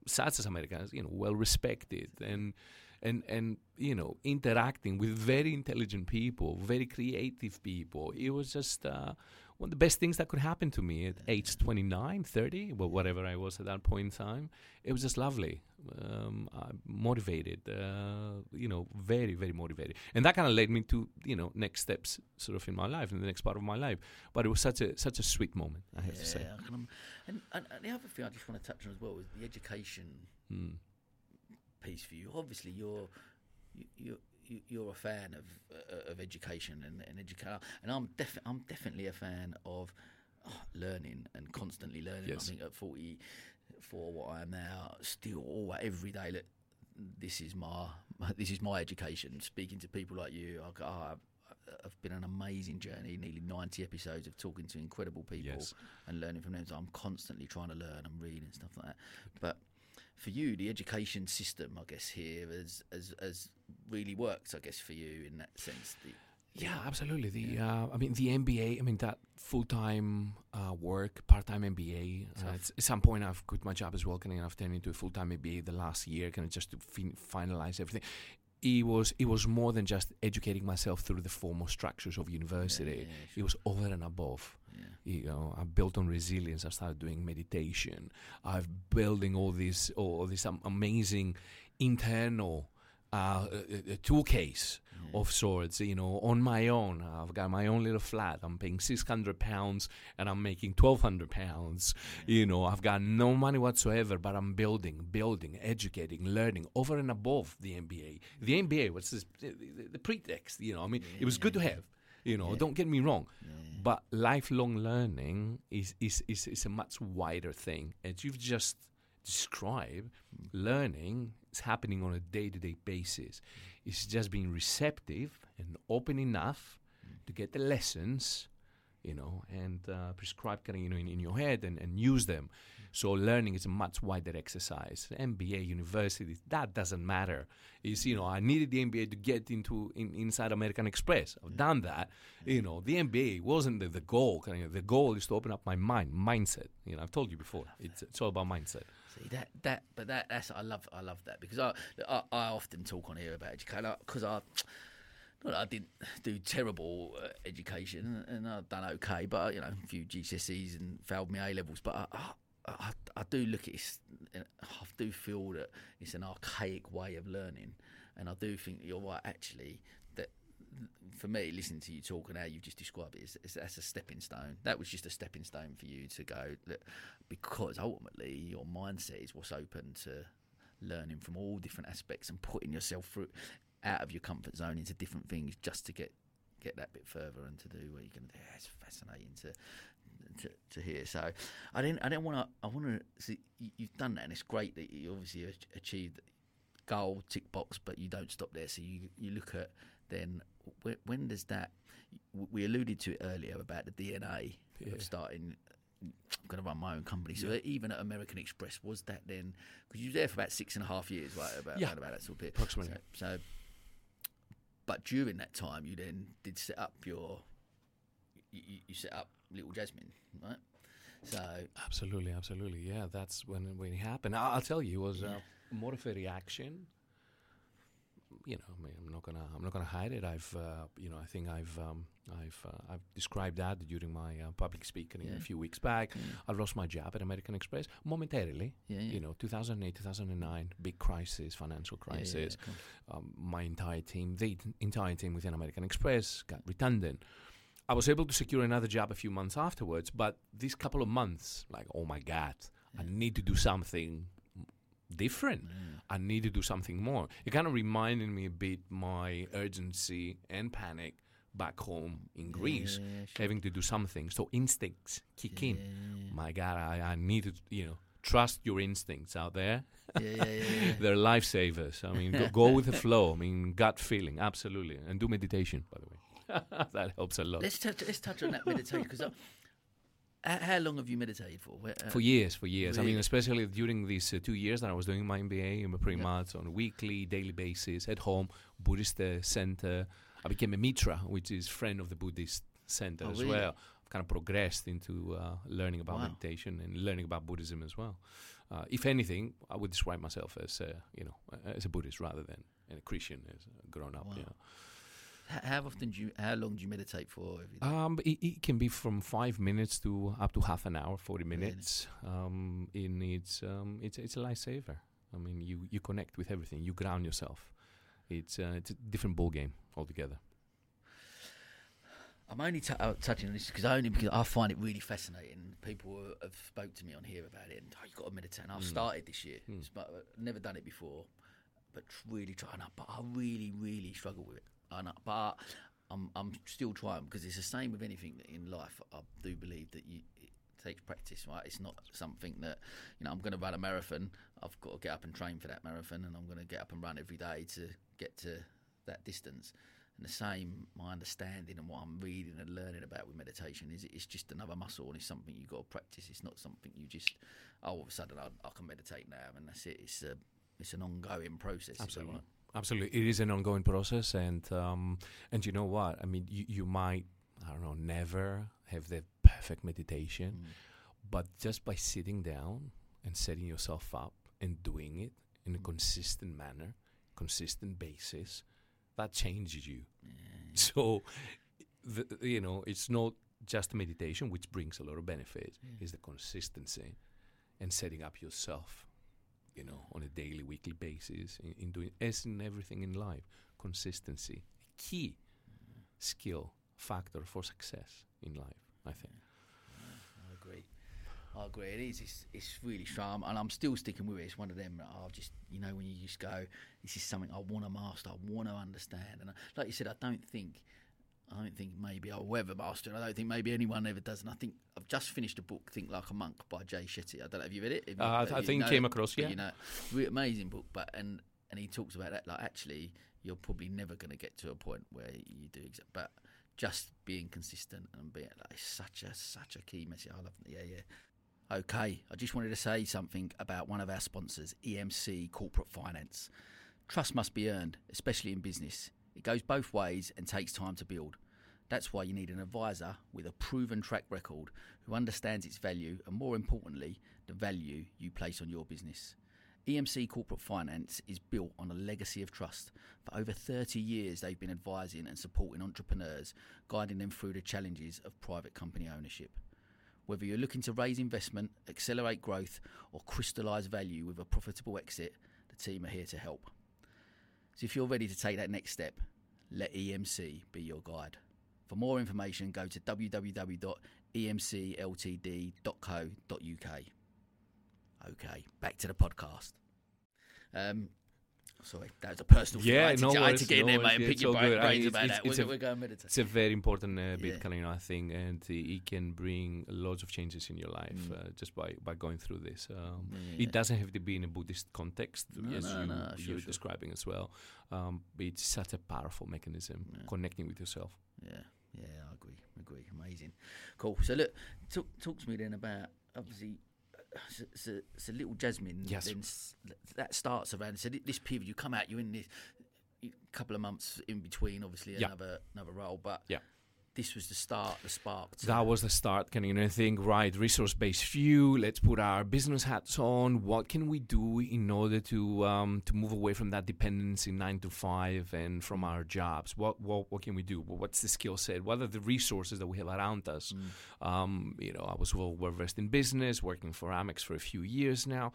Such as Americans, you know, well respected, and and and you know, interacting with very intelligent people, very creative people. It was just uh, one of the best things that could happen to me at age twenty-nine, thirty, well, whatever I was at that point in time. It was just lovely, um, uh, motivated, uh, you know, very very motivated, and that kind of led me to you know next steps sort of in my life, in the next part of my life. But it was such a such a sweet moment, I have yeah, to say. I can, and, and the other thing I just want to touch on as well is the education. Mm. piece for you? Obviously, you're you're you're a fan of uh, of education and and educa- and I'm def- I'm definitely a fan of oh, learning and constantly learning. Yes. I think at forty-four, what I am now, still all every day. Look, this is my, my this is my education. Speaking to people like you, I. I I've been an amazing journey, nearly ninety episodes of talking to incredible people. Yes. And learning from them. So I'm constantly trying to learn and read and stuff like that. But for you, the education system, I guess, here has has, has really worked, I guess, for you in that sense. The, yeah, the, absolutely. The yeah. Uh, I mean, the M B A, I mean, that full-time uh, work, part-time M B A. So uh, at some point, I've quit my job as well, and I've turned into a full-time M B A the last year, kind of just to fin- finalize everything. It was it was more than just educating myself through the formal structures of university. Yeah, yeah, yeah, sure. It was over and above. Yeah. You know, I built on resilience. I started doing meditation. I've building all these all this amazing internal uh, uh, tool case yeah. of sorts. You know, on my own, I've got my own little flat. I'm paying six hundred pounds, and I'm making twelve hundred pounds. Yeah. You know, I've got no money whatsoever, but I'm building, building, educating, learning over and above the M B A. The M B A was this, the, the pretext. You know, I mean, yeah. it was good to have. You know, yeah. don't get me wrong, yeah. but lifelong learning is is, is is a much wider thing, as you've just described. Mm. Learning is happening on a day-to-day basis. Mm. It's just being receptive and open enough mm. to get the lessons, you know, and uh, prescribed kind of, you know, in, in your head and, and use them. Mm. So learning is a much wider exercise. M B A, university, that doesn't matter. It's, you know, I needed the M B A to get into in, inside American Express. I've yeah. done that. Yeah. You know, the M B A wasn't the, the goal. Kind of, the goal is to open up my mind, mindset. You know, I've told you before, it's, it's all about mindset. See, that, that, but that, that's, I love, I love that because I, I, I often talk on here about education because I... Well, I didn't do terrible uh, education, and I've done okay, but you know, a few G C S Es and failed my A levels. But I, I, I, I do look at it. I do feel that it's an archaic way of learning, and I do think that you're right. Actually, that for me, listening to you talk and how you've just described it, is that's a stepping stone. That was just a stepping stone for you to go, that, because ultimately your mindset is what's open to learning from all different aspects and putting yourself through. Out of your comfort zone into different things just to get, get that bit further and to do what you're going to do. Yeah, it's fascinating to, to to hear. So I didn't I didn't want to I want to see you've done that, and it's great that you obviously achieved goal tick box, but you don't stop there. So you you look at then when, when does that? We alluded to it earlier about the D N A yeah. of starting. I'm going to run my own company. So yeah. even at American Express, was that then? Because you were there for about six and a half years, right? About yeah. about that sort of period. Approximately. So. so But during that time, you then did set up your, you, you set up Little Jasmine, right? So absolutely, absolutely, yeah. That's when when it happened. I'll, I'll tell you, it was yeah. uh, more of a reaction. You know, I mean, I'm not gonna, I'm not gonna hide it. I've, uh, you know, I think I've, um, I've, uh, I've described that during my uh, public speaking yeah. a few weeks back. Yeah. I lost my job at American Express momentarily. Yeah, yeah. You know, two thousand eight, two thousand nine, big crisis, financial crisis. Yeah, yeah, yeah, um, my entire team, the entire team within American Express, got redundant. I was able to secure another job a few months afterwards, but these couple of months, like, oh my God, yeah. I need to do something different. Yeah. I need to do something more. It kind of reminded me a bit my urgency and panic back home in Greece, yeah, yeah, sure. having to do something. So instincts kick yeah, in. Yeah, yeah. My God, I, I need to, you know, trust your instincts out there. Yeah, yeah, yeah, yeah. They're lifesavers. I mean, go, go with the flow. I mean, gut feeling, absolutely. And do meditation, by the way. That helps a lot. Let's touch, let's touch on that meditation because I'm how long have you meditated for? Where, uh, for years, for years. Really? I mean, especially during these uh, two years that I was doing my M B A, pretty much on a weekly, daily basis, at home, Buddhist uh, center. I became a Mitra, which is friend of the Buddhist center oh, as really? well. I've kind of progressed into uh, learning about wow. meditation and learning about Buddhism as well. Uh, if anything, I would describe myself as, uh, you know, as a Buddhist rather than a Christian as a grown up, wow. you know. How often do you? How long do you meditate for? Every day? Um, it, it can be from five minutes to up to half an hour, forty minutes. Really? Um, in it's um, it's it's a lifesaver. I mean, you, you connect with everything. You ground yourself. It's uh, it's a different ball game altogether. I'm only t- touching on this because I only because I find it really fascinating. People have spoke to me on here about it. And, oh, you've got to meditate. And I've mm. started this year, mm. but I've never done it before. but really trying up. But I really, really struggle with it. And I, but I'm I'm still trying, because it's the same with anything that in life. I do believe that you. It, takes practice, right? It's not something that, you know, I'm going to run a marathon, I've got to get up and train for that marathon, and I'm going to get up and run every day to get to that distance. And the same, my understanding and what I'm reading and learning about with meditation is it's just another muscle, and it's something you've got to practice. It's not something you just, oh, all of a sudden I, I can meditate now and that's it. It's a, it's an ongoing process. Absolutely. Absolutely. It is an ongoing process. And um, and you know what? I mean, you, you might, I don't know, never have the perfect meditation, mm. but just by sitting down and setting yourself up and doing it in a mm. consistent manner, consistent basis, that changes you. Yeah. So, the, you know, it's not just meditation, which brings a lot of benefits. Yeah. It's the consistency and setting up yourself, you know, on a daily, weekly basis in, in doing, as in everything in life, consistency, a key mm. skill factor for success in life. I think. Yeah, I agree. I agree. It is. It's, it's really strong, and I'm still sticking with it. It's one of them that I'll just, you know, when you just go, this is something I want to master. I want to understand. And I, like you said, I don't think, I don't think maybe I'll ever master it. I don't think maybe anyone ever does. And I think I've just finished a book, Think Like a Monk, by Jay Shetty. I don't know, have you read it? Have you, uh, have I think know, came across. Yeah, you know, really amazing book. But and and he talks about that. Like actually, you're probably never going to get to a point where you do exact, but. Just being consistent and being like such a such a key message. I love it. Yeah, yeah. Okay, I just wanted to say something about one of our sponsors, E M C Corporate Finance. Trust must be earned, especially in business. It goes both ways and takes time to build. That's why you need an advisor with a proven track record who understands its value and, more importantly, the value you place on your business. E M C Corporate Finance is built on a legacy of trust. For over thirty years, they've been advising and supporting entrepreneurs, guiding them through the challenges of private company ownership. Whether you're looking to raise investment, accelerate growth, or crystallise value with a profitable exit, the team are here to help. So if you're ready to take that next step, let E M C be your guide. For more information, go to w w w dot e m c l t d dot co dot u k. Okay, back to the podcast. Um, sorry, that was a personal. Yeah, thing. I, no to, worries, I had to get in no there, worries, mate, and pick your brain, brains I mean, about it's, that. It's we're, a, we're going to meditate. It's a very important uh, bit, yeah. Kalina, I think, and it can bring lots of changes in your life mm. uh, just by, by going through this. Um, yeah. It doesn't have to be in a Buddhist context, no, as no, you, no, sure, you're sure. describing as well. Um, it's such a powerful mechanism, yeah. connecting with yourself. Yeah, yeah, I agree, agree, amazing, cool. So look, talk, talk to me then about obviously. So, so, so Little Jasmine, yes. then s- that starts around. So this period, you come out, you're in this couple of months in between, obviously yeah. another another role, but yeah. this was the start, the spark. That it. was the start. Can you know, think right? Resource-based view. Let's put our business hats on. What can we do in order to um, to move away from that dependency nine to five and from our jobs? What what what can we do? What's the skill set? What are the resources that we have around us? Mm. Um, you know, I was well versed in business, working for Amex for a few years now.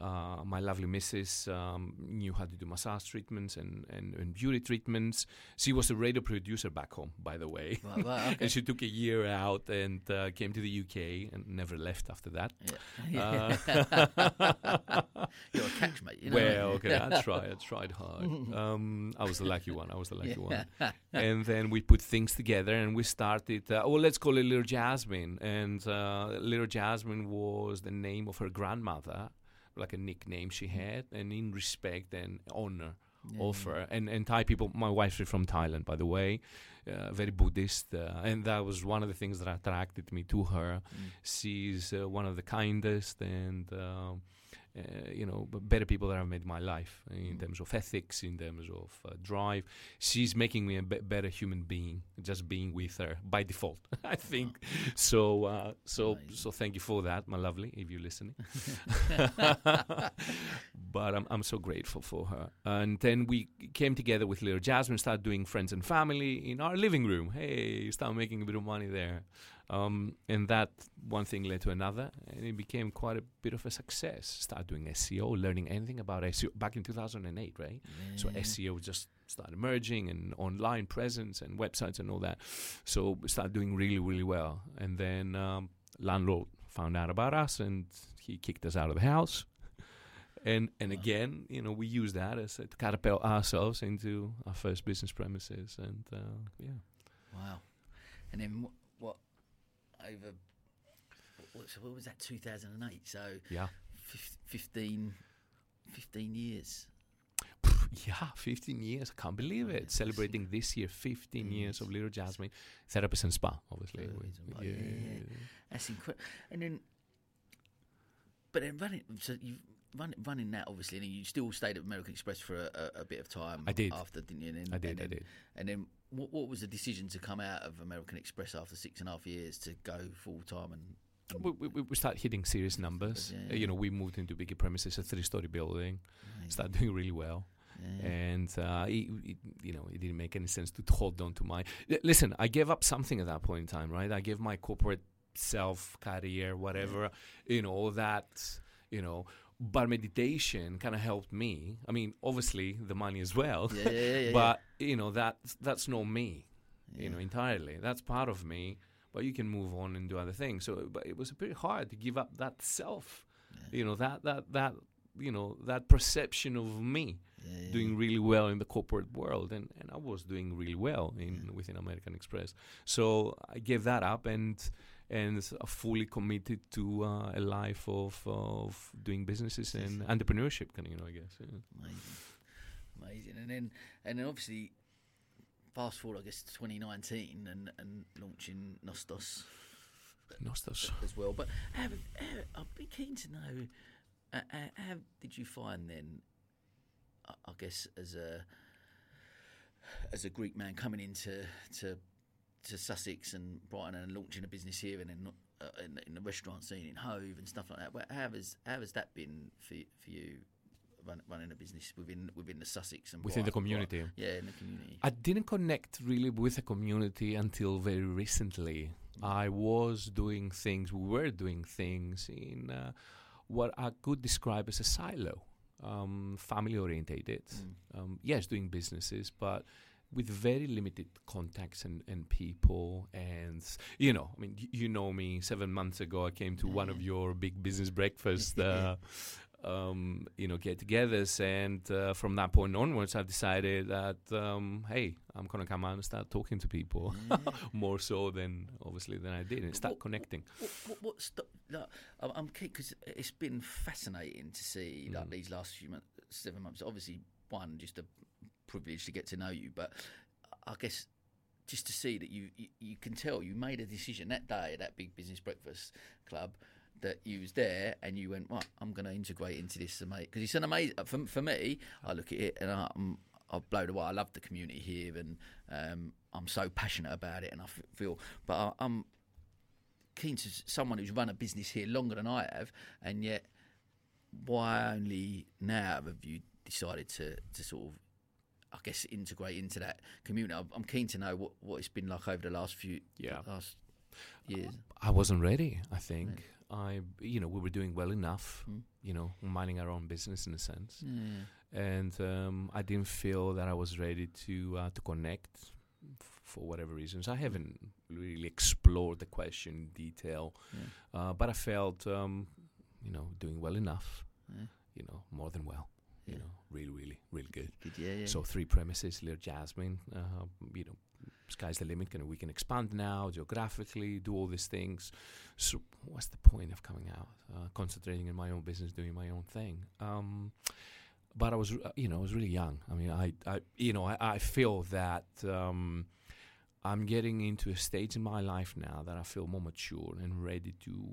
Uh, my lovely missus um, knew how to do massage treatments and, and, and beauty treatments. She was a radio producer back home, by the way. Well, well, okay. And she took a year out and uh, came to the U K and never left after that. Yeah. Uh, You're a catch, mate. You know well, okay, I tried. I tried hard. Um, I was the lucky one. I was the lucky yeah. one. And then we put things together and we started, uh, oh, let's call it Little Jasmine. And uh, Little Jasmine was the name of her grandmother. Like a nickname she had, and in respect and honor yeah. of her. And, and Thai people, my wife's from Thailand, by the way, uh, very Buddhist. Uh, and that was one of the things that attracted me to her. Mm. She's uh, one of the kindest and, uh, uh, you know, better people that I've met in my life in mm. terms of ethics, in terms of uh, drive. She's making me a b- better human being, just being with her by default, I think. Wow. So, uh, so, amazing. so thank you for that, my lovely, if you're listening. But I'm, I'm so grateful for her. And then we came together with Little Jasmine, started doing friends and family in our living room. Hey, start making a bit of money there. Um, and that one thing led to another, and it became quite a bit of a success. Started doing S E O, learning anything about S E O back in two thousand eight, right? Yeah. So S E O just started emerging, and online presence and websites and all that. So we started doing really, really well. And then um, landlord found out about us, and he kicked us out of the house. And and again, you know, we use that as uh, to catapult ourselves into our first business premises, and uh, yeah. Wow. And then what, what over? What, so what was that? two thousand eight. So yeah, fifteen, fifteen years. Yeah, fifteen years. I can't believe it. Yeah, Celebrating yeah. this year, fifteen mm-hmm. years of Little Jasmine Therapies and Spa, obviously. Yeah, yeah. yeah. That's incredible. And then, but then running. So you've. Run, running that, obviously, and you still stayed at American Express for a, a, a bit of time. I did. After, didn't you? And then, I did, and then, I did. And then what, what was the decision to come out of American Express after six and a half years to go full-time? And, and we, we, we started hitting serious numbers. Yeah. You know, we moved into bigger premises, a three-story building, right. Started doing really well. Yeah. And, uh, it, it, you know, it didn't make any sense to hold on to my... L- listen, I gave up something at that point in time, right? I gave my corporate self, career, whatever, yeah. you know, all that, you know... But meditation kind of helped me. I mean, obviously the money as well, yeah, yeah, yeah, but you know that that's not me, yeah. you know, entirely. That's part of me, but you can move on and do other things. So, but it was pretty hard to give up that self, yeah. you know, that that that you know that perception of me yeah, yeah, doing really well in the corporate world, and, and I was doing really well in yeah. within American Express. So I gave that up and. And fully committed to uh, a life of of doing businesses and entrepreneurship, kind of, you know, I guess. Yeah. Amazing, amazing. And then, and then obviously, fast forward, I guess, to twenty nineteen, and, and launching Nostos, Nostos as well. But how, how, I'd be keen to know, uh, how did you find then? I, I guess as a as a Greek man coming into to. to Sussex and Brighton and launching a business here and then uh, in, in the restaurant scene in Hove and stuff like that. Well, how has how has that been for for you run, running a business within within the Sussex and within Brighton, the community? Brighton. Yeah, in the community. I didn't connect really with the community until very recently. I was doing things, we were doing things in uh, what I could describe as a silo, um, family orientated. Mm. Um, yes, doing businesses, but with very limited contacts and, and people. And, you know, I mean, y- you know me, seven months ago, I came to yeah. one of your big business breakfast, uh, um, you know, get-togethers. And uh, from that point onwards, I've decided that, um, hey, I'm going to come out and start talking to people yeah. more so than, obviously, than I did. And but start what, connecting. What, what, what st- like, I'm keen because it's been fascinating to see like, mm. these last few months, seven months. Obviously, one, just a... privilege to get to know you, but I guess just to see that you, you you can tell you made a decision that day at that big business breakfast club that you was there and you went, right, I'm going to integrate into this, mate, because it's an amazing for, for me. I look at it and I, I'm I'm blown away. I love the community here and um, I'm so passionate about it and I f- feel, but I, I'm keen to someone who's run a business here longer than I have, and yet why only now have you decided to to sort of I guess integrate into that community. I'm keen to know what, what it's been like over the last few yeah. last years. I wasn't ready, I think. Right. I you know, we were doing well enough, mm. you know, minding our own business in a sense. Yeah. And um, I didn't feel that I was ready to uh, to connect f- for whatever reasons. I haven't really explored the question in detail, yeah. uh, but I felt, um, you know, doing well enough, yeah. you know, more than well. You know, really, really, really good. good yeah, yeah. So three premises, Little Jasmine, uh, you know, sky's the limit. Can, we can expand now geographically, do all these things. So what's the point of coming out? Uh, concentrating on my own business, doing my own thing. Um, but I was, uh, you know, I was really young. I mean, I, I you know, I, I feel that um, I'm getting into a stage in my life now that I feel more mature and ready to,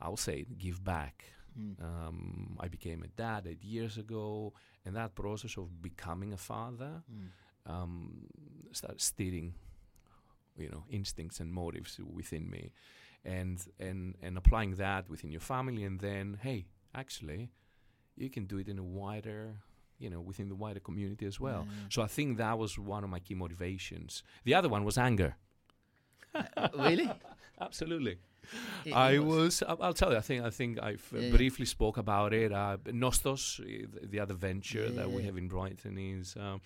I'll say, give back. Mm. Um, I became a dad eight years ago, and that process of becoming a father mm. um, started steering, you know, instincts and motives within me, and and and applying that within your family, and then hey, actually, you can do it in a wider, you know, within the wider community as well. Yeah. So I think that was one of my key motivations. The other one was anger. uh, really? Absolutely. It I was. was. I'll tell you. I think. I think I yeah, yeah. briefly spoke about it. Uh, Nostos, the other venture yeah, that we yeah. have in Brighton, is um,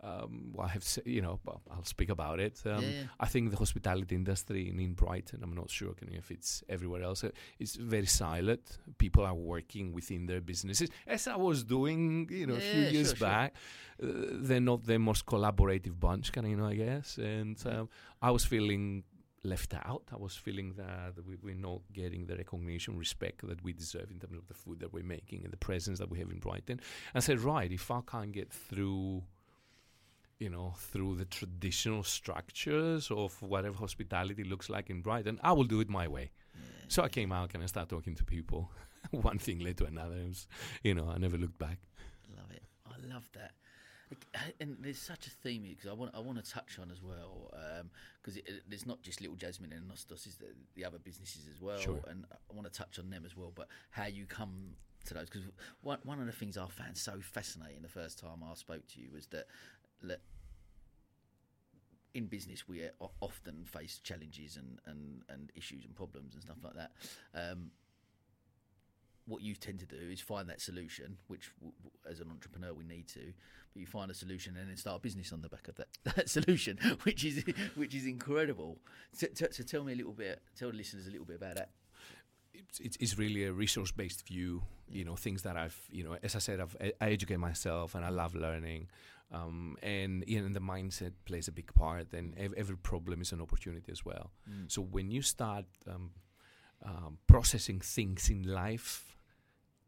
Um, well, I have, you know, I'll speak about it. Um, yeah, yeah. I think the hospitality industry in, in Brighton, I'm not sure if it's everywhere else, it's very silent. People are working within their businesses, as I was doing, you know, yeah, a few yeah, years sure, back. Sure. Uh, they're not the most collaborative bunch, can you know, I guess. And um, I was feeling left out. I was feeling that we, we're not getting the recognition, respect that we deserve in terms of the food that we're making and the presence that we have in Brighton. I said, right, if I can't get through, you know, through the traditional structures of whatever hospitality looks like in Brighton, I will do it my way. Yeah. So I came out and I started talking to people. One thing led to another. It was, you know, I never looked back. Love it. I love that. And there's such a theme here, because I want I want to touch on as well, because um, it, it's not just Little Jasmine and Nostos, it's the, the other businesses as well, sure. And I want to touch on them as well, but how you come to those, because one, one of the things I found so fascinating the first time I spoke to you was that, that in business we often face challenges and, and, and issues and problems and stuff like that. Um, what you tend to do is find that solution, which w- w- as an entrepreneur we need to, but you find a solution and then start a business on the back of that, that solution, which is which is incredible. So, t- so tell me a little bit, tell the listeners a little bit about that. It's, it's really a resource-based view, you know, things that I've, you know, as I said, I've, I educate myself and I love learning. Um, and you know, the mindset plays a big part, and ev- every problem is an opportunity as well. Mm. So when you start um, um, processing things in life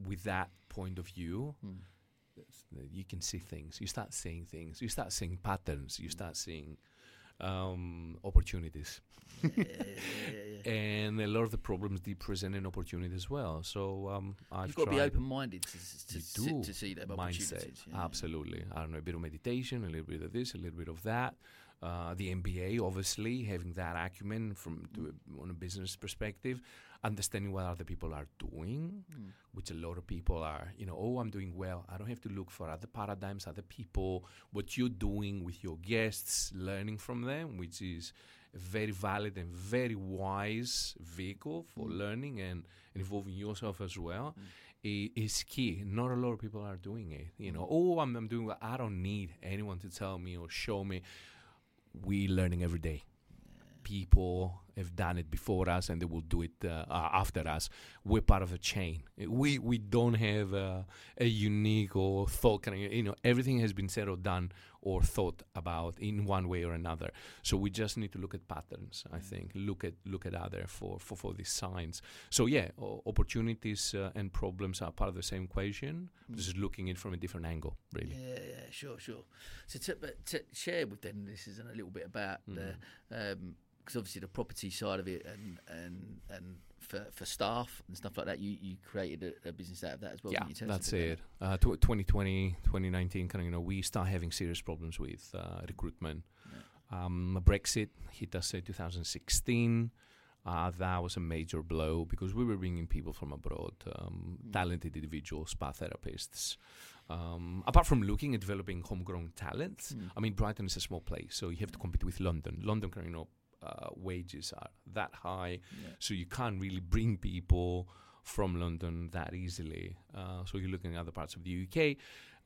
with that point of view, mm. you can see things. You start seeing things. You start seeing patterns. You start seeing um, opportunities. Yeah, yeah, yeah. And a lot of the problems do present an opportunity as well. So um, I've You've got to be open-minded to, to, see, to see that opportunities. Yeah. Absolutely. I don't know, a bit of meditation, a little bit of this, a little bit of that. Uh, the M B A, obviously, having that acumen from to, on a business perspective, understanding what other people are doing, mm. which a lot of people are, you know, oh, I'm doing well. I don't have to look for other paradigms, other people, what you're doing with your guests, learning from them, which is a very valid and very wise vehicle for mm. learning and involving yourself as well. Mm. Is key. Not a lot of people are doing it. You know, oh, I'm, I'm doing well. I don't need anyone to tell me or show me. We're learning every day. Yeah. People have done it before us, and they will do it uh, after us. We're part of a chain. We we don't have uh, a unique or thought. You know, everything has been said or done or thought about in one way or another. So we just need to look at patterns. I think look at look at other for for, for these signs. So yeah, o- opportunities uh, and problems are part of the same equation. Mm. Just looking at it from a different angle, really. Yeah, yeah, sure, sure. So to, but to share with them, this is a little bit about mm. the. Um, Because obviously the property side of it, and and, and for, for staff and stuff like that, you, you created a, a business out of that as well. Yeah, you that's it. Uh, t- twenty twenty, twenty nineteen, kind of, you know, we start having serious problems with uh, recruitment. Yeah. Um, Brexit hit us in two thousand sixteen. Uh, that was a major blow because we were bringing people from abroad, um, mm. talented individuals, spa therapists. Um, apart from looking at developing homegrown talent, mm. I mean, Brighton is a small place, so you have to compete with London. London, kind of, you know, Uh, wages are that high, yeah. So you can't really bring people from London that easily. Uh, so you're looking at other parts of the U K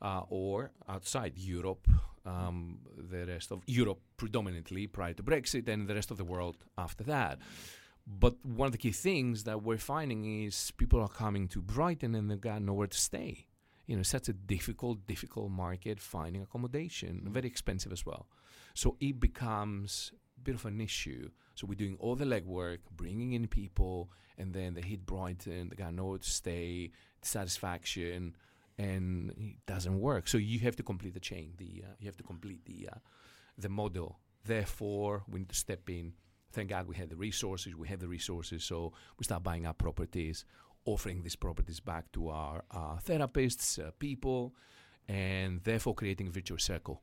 uh, or outside Europe, um, the rest of Europe predominantly prior to Brexit, and the rest of the world after that. But one of the key things that we're finding is people are coming to Brighton and they've got nowhere to stay. You know, such a difficult, difficult market finding accommodation, mm-hmm. very expensive as well. So it becomes bit of an issue. So we're doing all the legwork, bringing in people, and then they hit Brighton, they got nowhere to stay, dissatisfaction, and it doesn't work. So you have to complete the chain, the uh, you have to complete the uh, the model. Therefore, we need to step in. Thank God we had the resources, we have the resources, so we start buying up properties, offering these properties back to our uh, therapists, uh, people, and therefore creating a virtuous circle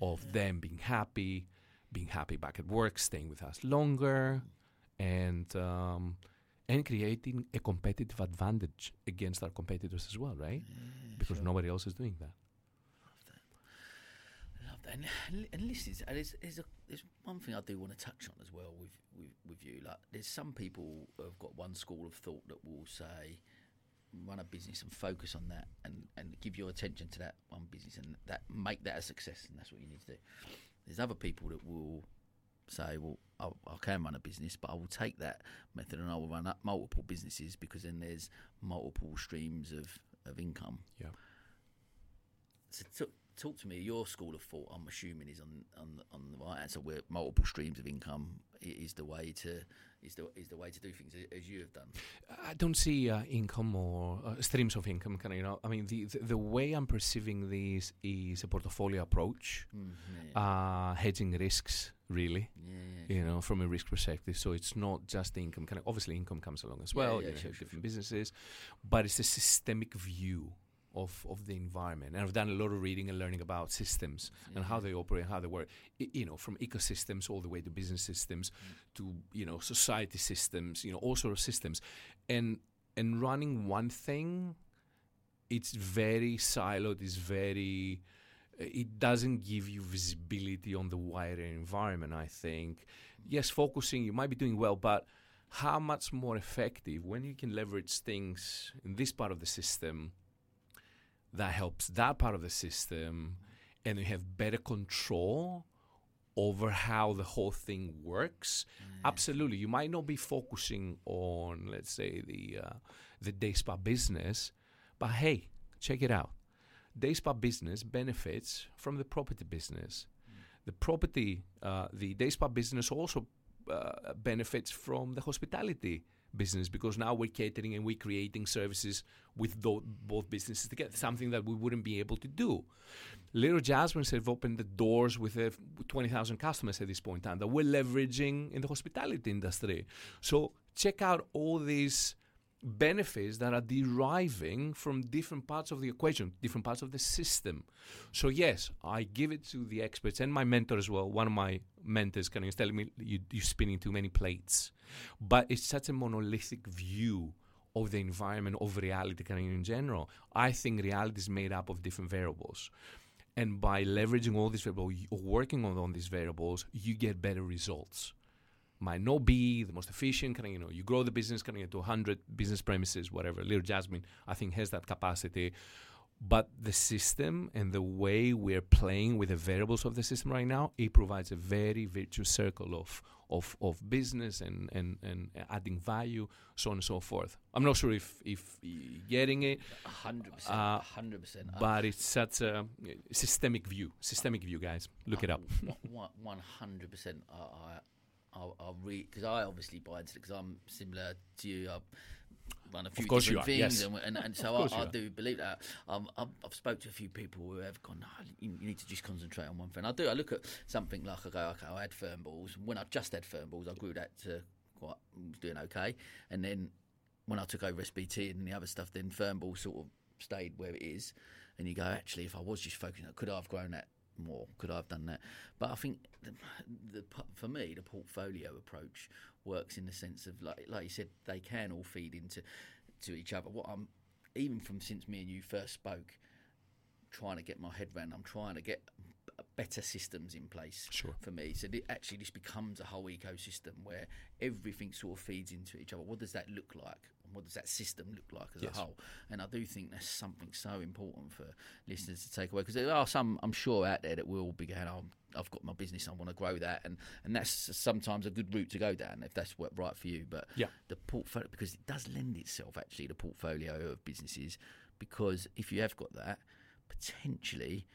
of yeah. them being happy, being happy back at work, staying with us longer, and um, and creating a competitive advantage against our competitors as well, right? Yeah, because sure. nobody else is doing that. I love that. I love that. And, and listen, there's, there's, a, there's one thing I do want to touch on as well with, with, with you. Like, there's some people who have got one school of thought that will say, run a business and focus on that, and, and give your attention to that one business and that make that a success, and that's what you need to do. There's other people that will say, well, I, I can run a business, but I will take that method and I will run up multiple businesses, because then there's multiple streams of, of income. Yeah. So t- talk to me, your school of thought, I'm assuming, is on on, on the right answer, where multiple streams of income is the way to is the is the way to do things, as you have done. I don't see uh, income or uh, streams of income. Can I, you know? I mean, the, the the way I'm perceiving these is a portfolio approach, mm, yeah. uh, hedging risks, really. Yeah, yeah, sure. You know, from a risk perspective. So it's not just the income. Can I, obviously, income comes along as well. Yeah, yeah, you know, sure, different sure. businesses, but it's a systemic view Of, of the environment. And I've done a lot of reading and learning about systems, yeah, and how they operate and how they work, I, you know, from ecosystems all the way to business systems, mm. to, you know, society systems, you know, all sorts of systems. And and running one thing, it's very siloed, it's very, it doesn't give you visibility on the wider environment, I think. Yes, focusing, you might be doing well, but how much more effective when you can leverage things in this part of the system that helps that part of the system, and you have better control over how the whole thing works. Mm. Absolutely. You might not be focusing on, let's say, the uh, the day spa business, but hey, check it out. Day spa business benefits from the property business. Mm. The property, uh, the day spa business also uh, benefits from the hospitality business, because now we're catering and we're creating services with do- both businesses together, something that we wouldn't be able to do. Little Jasmine have opened the doors with uh, twenty thousand customers at this point in time that we're leveraging in the hospitality industry. So check out all these benefits that are deriving from different parts of the equation, different parts of the system. So yes, I give it to the experts and my mentor as well. One of my mentors kind of is telling me, you, you're spinning too many plates. But it's such a monolithic view of the environment, of reality kind of in general. I think reality is made up of different variables. And by leveraging all these variables, or working on, on these variables, you get better results. Might not be the most efficient, kind of, you know, you grow the business, kind of get to one hundred business premises, whatever. Little Jasmine, I think, has that capacity. But the system and the way we're playing with the variables of the system right now, it provides a very virtuous circle of of, of business and, and, and adding value, so on and so forth. I'm not sure if, if you're getting it. one hundred percent. Uh, one hundred percent. But it's such a systemic view. Systemic view, guys. Look it up. one hundred percent. I... I I'll, I'll read, because I obviously buy into it, because I'm similar to you. I've run a few different you are, things, yes. and, and, and so I, I do believe that. Um, I've, I've spoke to a few people who have gone, no, you need to just concentrate on one thing. I do, I look at something like, I go, okay, I had firm balls. When I just had firm balls, I grew that to quite, was doing okay. And then when I took over S B T and the other stuff, then firm balls sort of stayed where it is. And you go, actually, if I was just focusing, could I have grown that more? Could I have done that? But I think the, the for me, the portfolio approach works in the sense of, like like you said, they can all feed into to each other. What I'm, even from since me and you first spoke, trying to get my head around, I'm trying to get better systems in place, sure. for me. So it actually just becomes a whole ecosystem where everything sort of feeds into each other. What does that look like? And what does that system look like as yes. a whole? And I do think that's something so important for listeners to take away, because there are some, I'm sure, out there that will be going, oh, I've got my business, I want to grow that. And, and that's sometimes a good route to go down if that's what, right for you. But yeah. the portfolio, because it does lend itself, actually, the portfolio of businesses, because if you have got that, potentially,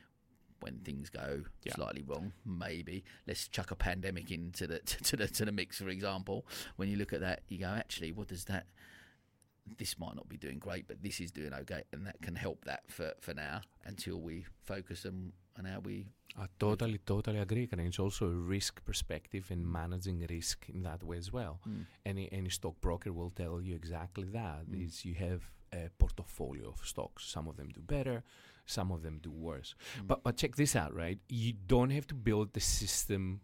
when things go yeah. slightly wrong, maybe let's chuck a pandemic into the to the to the mix, for example. When you look at that, you go, actually, what does that? This might not be doing great, but this is doing okay, and that can help that for, for now until we focus on, on how we. I totally, totally agree. And it's also a risk perspective and managing risk in that way as well. Mm. Any any stockbroker will tell you exactly that. Mm. Is you have a portfolio of stocks. Some of them do better, some of them do worse. Mm. But but check this out, right? You don't have to build the system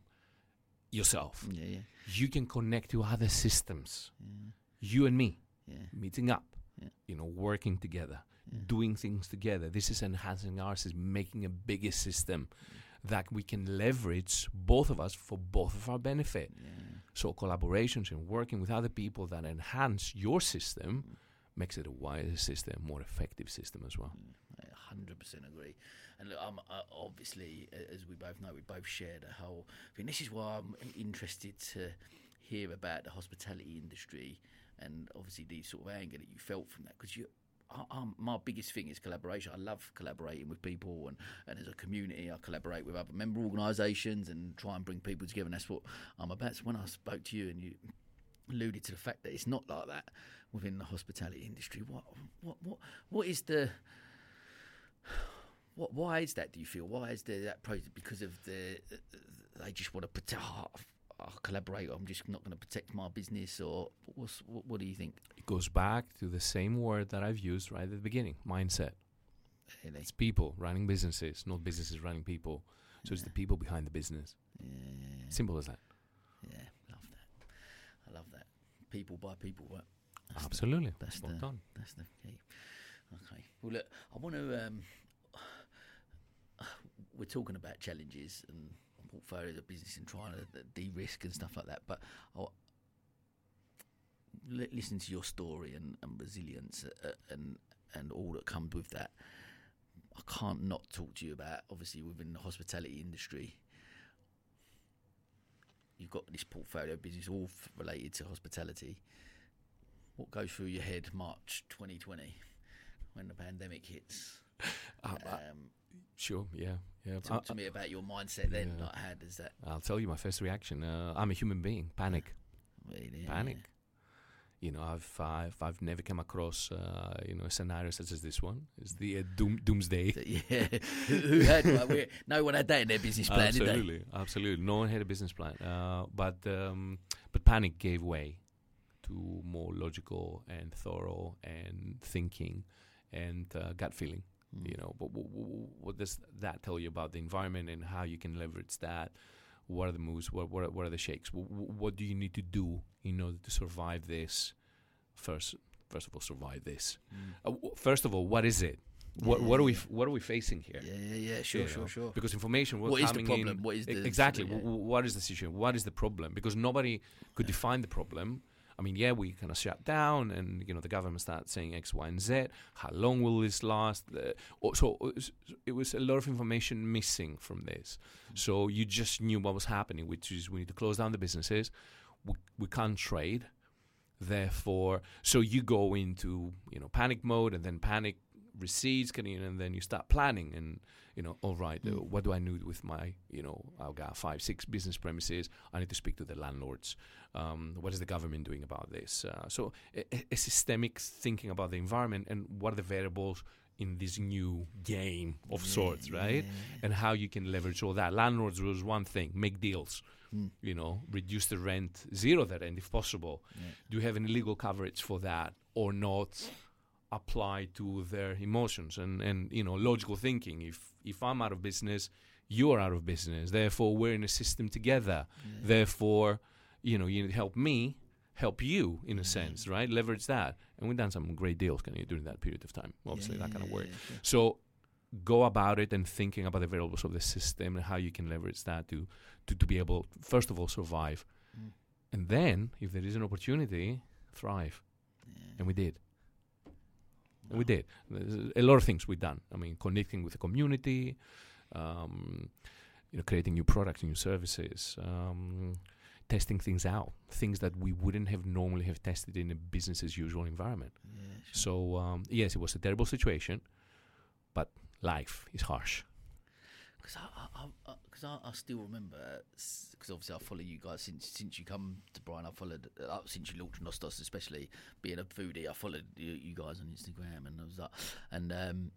yourself. Yeah, yeah. You can connect to other systems. Yeah. You and me. Yeah. Meeting up, yeah. you know, working together, yeah. doing things together. This is enhancing ours, is making a bigger system yeah. that we can leverage, both of us, for both of our benefit. Yeah. So collaborations and working with other people that enhance your system makes it a wiser system, more effective system as well. I one hundred percent agree. And look, I'm, I obviously, as we both know, we both share the whole thing. This is why I'm interested to hear about the hospitality industry and obviously the sort of anger that you felt from that, because you... I, I'm, my biggest thing is collaboration. I love collaborating with people, and, and as a community I collaborate with other member organisations and try and bring people together, and that's what I'm about. So when I spoke to you and you alluded to the fact that it's not like that within the hospitality industry, what what what, what is the what why is that, do you feel? Why is there that process? Because of the they just want to protect oh, I'll collaborate, I'm just not going to protect my business, or what's, what, what do you think? It goes back to the same word that I've used right at the beginning, mindset. Really? It's people running businesses, not businesses running people. So yeah. It's the people behind the business. Yeah, yeah, yeah. Simple as that. Yeah, love that. I love that. People by people, right? That's Absolutely. The, that's, well the, done. That's the key. Okay. Well, look, I want to... Um, we're talking about challenges and... portfolios of business and trying to de-risk and stuff like that, but I'll listen to your story and, and resilience and and all that comes with that. I can't not talk to you about, obviously within the hospitality industry, you've got this portfolio of business all related to hospitality. What goes through your head March twenty twenty when the pandemic hits? um, um, Sure, yeah, yeah. Talk to I, me about your mindset then. Yeah. Like, how does that? I'll tell you my first reaction. Uh, I'm a human being. Panic, really? Panic. Yeah. You know, I've I've I've never come across uh, you know a scenario such as this one. It's the uh, doom, doomsday. Yeah, who had like, no one had that in their business plan? Absolutely, did they? Absolutely. No one had a business plan. Uh, but um, but panic gave way to more logical and thorough and thinking and uh, gut feeling. You know, but w- w- what does that tell you about the environment and how you can leverage that? What are the moves? What what are, what are the shakes? W- w- what do you need to do in order to survive this? First, first of all, survive this. Mm. Uh, w- first of all, what is it? What yeah, what are we f- what are we facing here? Yeah, yeah, yeah, sure, you sure, know? sure. Because information what is the problem? In, what is the exactly? Yeah. W- what is the situation? What is the problem? Because nobody could yeah. define the problem. I mean, yeah, we kind of shut down, and you know the government starts saying X, Y, and Z. How long will this last? Uh, so it was a lot of information missing from this. Mm-hmm. So you just knew what was happening, which is we need to close down the businesses. We, we can't trade, therefore. So you go into you know panic mode, and then panic recedes, and then you start planning, and you know, all right, mm-hmm. uh, what do I need with my, you know, I've got five, six business premises. I need to speak to the landlords. Um, what is the government doing about this? Uh, so a, a systemic thinking about the environment and what are the variables in this new game of yeah, sorts, right? Yeah. And how you can leverage all that. Landlords was one thing, make deals, mm. you know, reduce the rent, zero the rent if possible. Yeah. Do you have any legal coverage for that or not? Apply to their emotions and, and you know logical thinking. If if I'm out of business, you're out of business. Therefore, we're in a system together. Yeah. Therefore, you know, you help me, help you in a sense, right? Leverage that, and we've done some great deals can you, during that period of time. Obviously, yeah, that kind of work. Yeah, yeah. So, go about it and thinking about the variables of the system and how you can leverage that to to, to be able, first of all, survive, mm. and then if there is an opportunity, thrive. Yeah. And we did. Wow. We did. There's a lot of things we've done. I mean, connecting with the community, um, you know, creating new products, new services, um, testing things out, things that we wouldn't have normally have tested in a business as usual environment. Yeah, sure. So, um, yes, it was a terrible situation, but life is harsh. Because I, I, I, I, I still remember, because obviously I follow you guys since since you come to Brighton. I followed uh, since you launched Nostos, especially being a foodie. I followed you, you guys on Instagram, and I was like, and um,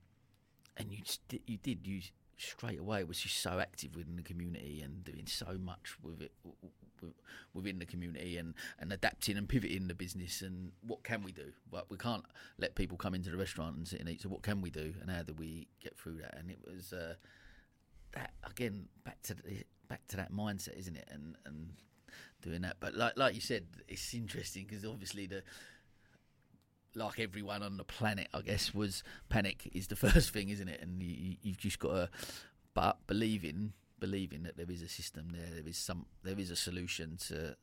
and you st- you did you straight away was just so active within the community and doing so much with it with, within the community and, and adapting and pivoting the business. And what can we do? Well, we can't let people come into the restaurant and sit and eat. So what can we do? And how do we get through that? And it was. Uh, That again, back to the, back to that mindset, isn't it? And and doing that, but like like you said, it's interesting because obviously the like everyone on the planet, I guess, was panic is the first thing, isn't it? And you, you've just got to, but believing believing that there is a system there, there is some, there is a solution to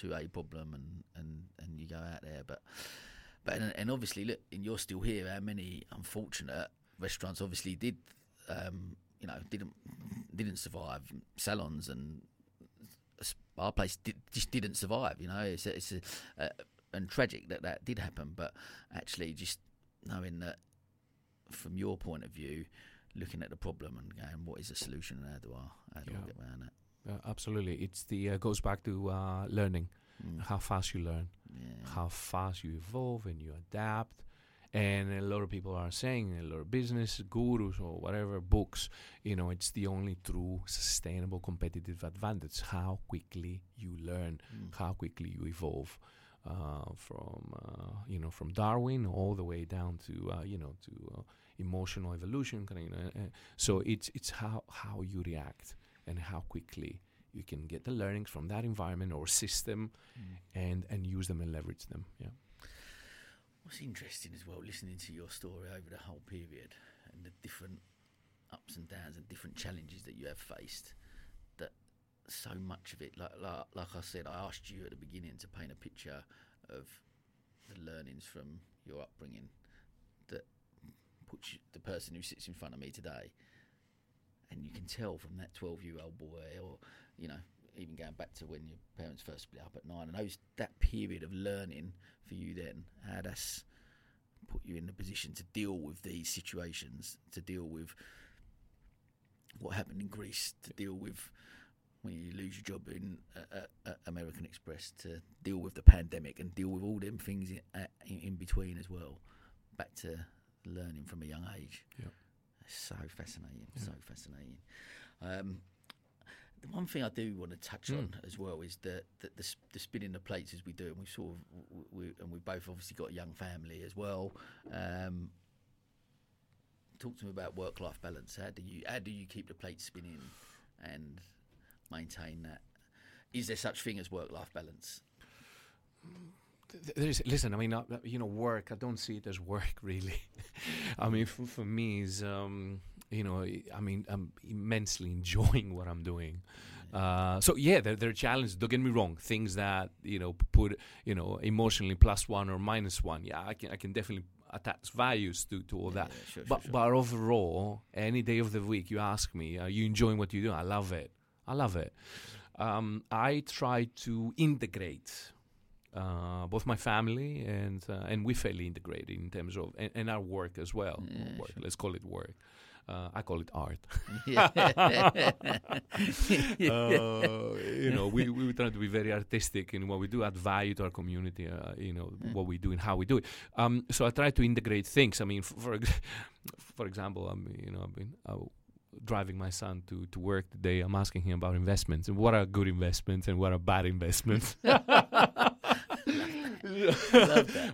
to a problem, and and, and you go out there, but. But and, and obviously, look, and you're still here. How many unfortunate restaurants obviously did, um, you know, didn't didn't survive. Salons and our place did, just didn't survive. You know, it's a, it's a, uh, and tragic that that did happen. But actually, just knowing that from your point of view, looking at the problem and going, what is the solution, and how do I how do yeah. I get around it? Uh, absolutely, it's the uh, goes back to uh, learning. Mm. How fast you learn, yeah. how fast you evolve and you adapt. And a lot of people are saying, a lot of business gurus or whatever books, you know, it's the only true sustainable competitive advantage, how quickly you learn, mm. how quickly you evolve uh, from, uh, you know, from Darwin all the way down to, uh, you know, to uh, emotional evolution. You know, uh, so it's it's how, how you react and how quickly you can get the learnings from that environment or system mm. and, and use them and leverage them. Yeah. What's interesting as well, listening to your story over the whole period and the different ups and downs and different challenges that you have faced, that so much of it, like like, like I said, I asked you at the beginning to paint a picture of the learnings from your upbringing that puts you, the person who sits in front of me today. And you can tell from that twelve-year-old boy, or you know, even going back to when your parents first split up at nine, and those that period of learning for you then, how that's put you in the position to deal with these situations, to deal with what happened in Greece, to deal with when you lose your job in uh, uh, American Express, to deal with the pandemic, and deal with all them things in, uh, in, in between as well. Back to learning from a young age. Yeah. So fascinating, yeah. so fascinating. Um, the one thing I do want to touch mm. on as well is that the, the, the spinning the plates as we do, and we sort of, we, we, and we both obviously got a young family as well. Um, talk to me about work-life balance. How do you how do you keep the plates spinning and maintain that? Is there such thing as work-life balance? Mm. There is, listen, I mean, uh, you know, work, I don't see it as work, really. I mean, for, for me, is, um, you know, I mean, I'm immensely enjoying what I'm doing. Uh, so, yeah, there, there are challenges, don't get me wrong, things that, you know, put, you know, emotionally plus one or minus one. Yeah, I can I can definitely attach values to, to all yeah, that. Yeah, sure, but, sure, sure. but overall, any day of the week, you ask me, are you enjoying what you do? I love it. I love it. Um, I try to integrate Uh, both my family and uh, and we fairly integrated in terms of and, and our work as well. Yeah, work, sure. Let's call it work. Uh, I call it art. uh, you know, we we try to be very artistic in what we do, add value to our community. Uh, you know, yeah. what we do and how we do it. Um, so I try to integrate things. I mean, f- for ex- for example, I'm you know I've been. I, driving my son to, to work today, I'm asking him about investments and what are good investments and what are bad investments.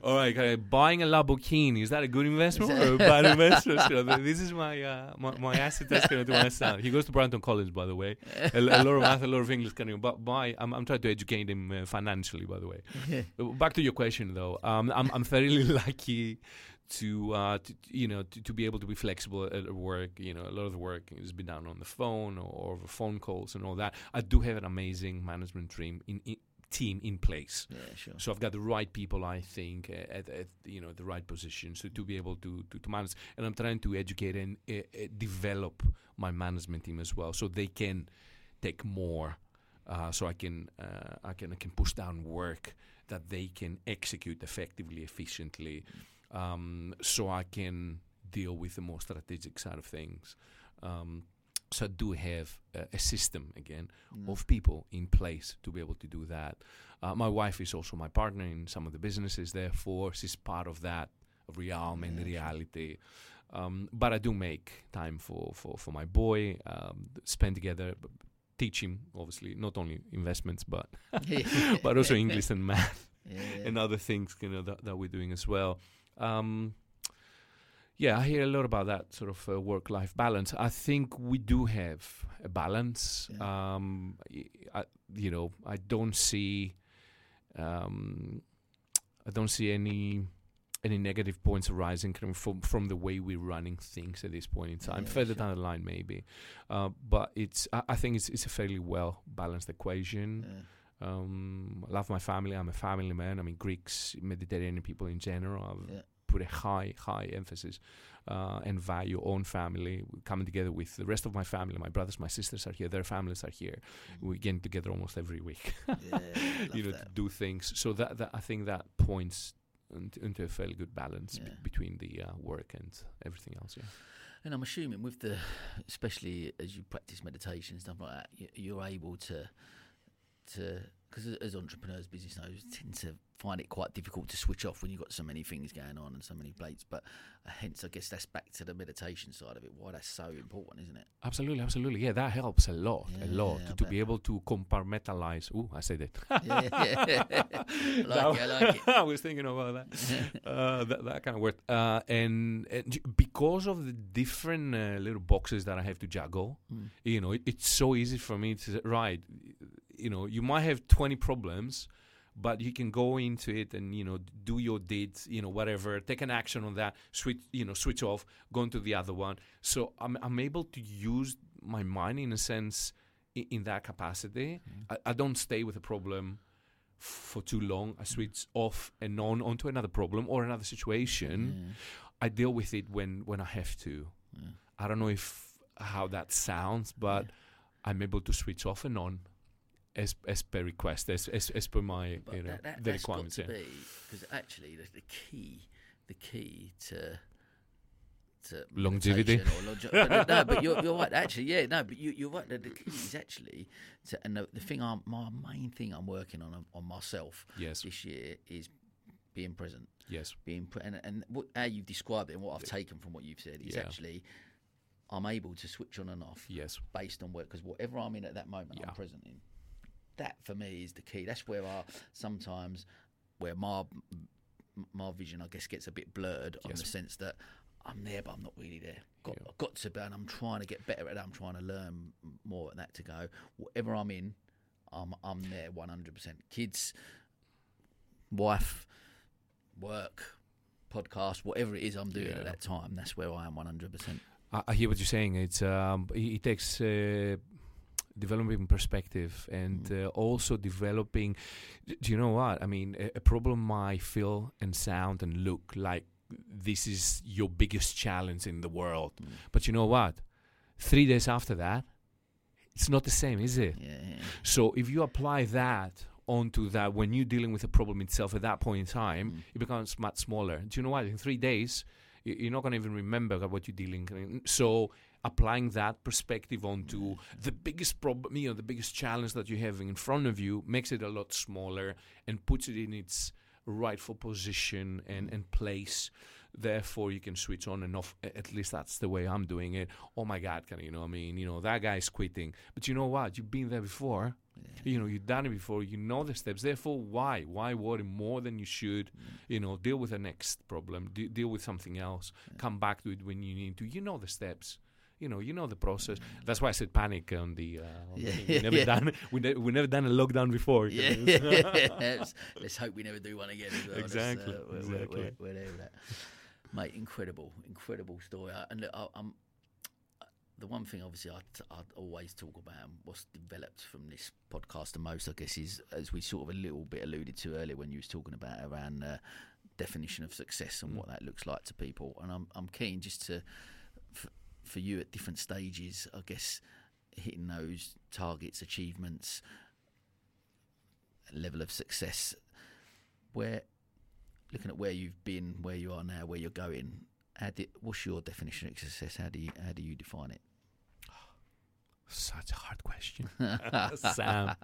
All right, uh, buying a Lamborghini, is that a good investment or a bad investment? You know, this is my uh, my, my acid test to my son. He goes to Brighton College, by the way. A, a lot of math, a lot of English. Kind of, but by I'm, I'm trying to educate him uh, financially, by the way. Back to your question, though. Um, I'm I'm fairly lucky. To, uh, to you know, to, to be able to be flexible at work, you know, a lot of the work has been done on the phone or, or over phone calls and all that. I do have an amazing management team in, in team in place. Yeah, sure. So I've got the right people, I think, at, at you know the right positions to, to be able to, to, to manage. And I'm trying to educate and uh, develop my management team as well, so they can take more. Uh, so I can uh, I can I can push down work that they can execute effectively, efficiently. Mm. Um, so I can deal with the more strategic side of things. Um, so I do have a, a system, again, mm. of people in place to be able to do that. Uh, my wife is also my partner in some of the businesses, therefore she's part of that realm and yeah, reality. Um, but I do make time for, for, for my boy, um, spend together, teach him, obviously, not only investments, but but also English and math yeah, yeah. and other things you know that, that we're doing as well. Um, yeah, I hear a lot about that sort of uh, work-life balance. I think we do have a balance. Yeah. Um, I, you know, I don't see, um, I don't see any any negative points arising from from the way we're running things at this point in time. Yeah, further sure. down the line, maybe, uh, but it's. I, I think it's it's a fairly well balanced equation. Yeah. Um, I love my family. I'm a family man. I mean, Greeks, Mediterranean people in general. I've yeah. put a high, high emphasis uh, and value on family. We're coming together with the rest of my family. My brothers, my sisters are here. Their families are here. Mm-hmm. We're getting together almost every week, yeah, you know, that. to do things. So that, that I think that points into, into a fairly good balance yeah. b- between the uh, work and everything else. Yeah. And I'm assuming with the, especially as you practice meditation and stuff like that, you, you're able to, to, because as entrepreneurs, business owners tend to find it quite difficult to switch off when you've got so many things going on and so many plates. But uh, hence, I guess that's back to the meditation side of it. Why that's so important, isn't it? Absolutely, absolutely. Yeah, that helps a lot, yeah, a lot yeah, to, to be that. able to compartmentalize. Ooh, I said it. yeah, yeah, yeah. I like it, I like it. I was thinking about that. uh, that, that kind of word. Uh, and, and because of the different uh, little boxes that I have to juggle, mm. you know, it, it's so easy for me to right. You know, you might have twenty problems, but you can go into it and, you know, do your deeds, you know, whatever, take an action on that, switch, you know, switch off, go into the other one. So I'm I'm able to use my mind in a sense in, in that capacity. Mm-hmm. I, I don't stay with a problem for too long. I switch off and on onto another problem or another situation. Mm-hmm. I deal with it when, when I have to. Yeah. I don't know if how that sounds, but yeah. I'm able to switch off and on. As, as per request, as as, as per my but you know that, that, the requirements. That's got to yeah. be, because actually the, the key, the key to to longevity. Or longe- but no, but you're you're right. Actually, yeah, no, but you you're right. The, the key is actually to, and the, the thing I'm my main thing I'm working on on myself yes. this year is being present. Yes, being pre- and and what, how you've described it and what I've taken from what you've said is yeah. actually. I'm able to switch on and off. Yes, based on work, because whatever I'm in at that moment, yeah. I'm present in. That for me is the key. That's where I sometimes where my my vision, I guess, gets a bit blurred yes. on the sense that I'm there, but I'm not really there. Got, yeah. I've got to be, and I'm trying to get better at that. I'm trying to learn more at that to go. Whatever I'm in, I'm I'm there one hundred percent. Kids, wife, work, podcast, whatever it is I'm doing yeah. at that time, that's where I am one hundred percent. I, I hear what you're saying. It's um, it takes. Uh, Developing perspective and mm. uh, also developing, d- do you know what? I mean, a, a problem might feel and sound and look like this is your biggest challenge in the world. Mm. But you know what? Three days after that, it's not the same, is it? Yeah, yeah. So if you apply that onto that, when you're dealing with a problem itself at that point in time, mm. it becomes much smaller. Do you know what? In three days, y- you're not going to even remember what you're dealing with. So applying that perspective onto mm-hmm. the biggest problem, you know, the biggest challenge that you're having in front of you makes it a lot smaller and puts it in its rightful position and, and place. Therefore, you can switch on and off. At least that's the way I'm doing it. Oh my God, can you know? I mean, you know, that guy's quitting. But you know what? You've been there before. Yeah. You know, you've done it before. You know the steps. Therefore, why? Why worry more than you should? Mm. You know, deal with the next problem. De- deal with something else. Yeah. Come back to it when you need to. You know the steps. You know, you know the process. That's why I said panic on the. Uh, on yeah, the we never yeah. done. We, ne- we never done a lockdown before. Yeah. let's, let's hope we never do one again. As well. Exactly. Uh, we're, exactly. We're, we're, we're there with that, mate. Incredible, incredible story. I, and look, I, I'm the one thing obviously I t- I always talk about and what's developed from this podcast the most, I guess, is as we sort of a little bit alluded to earlier when you was talking about around uh, definition of success and mm. what that looks like to people. And I'm I'm keen just to. F- for you at different stages, I guess, hitting those targets, achievements, level of success, where looking at where you've been, where you are now, where you're going, how do, what's your definition of success? How do you how do you define it? Such a hard question. Sam.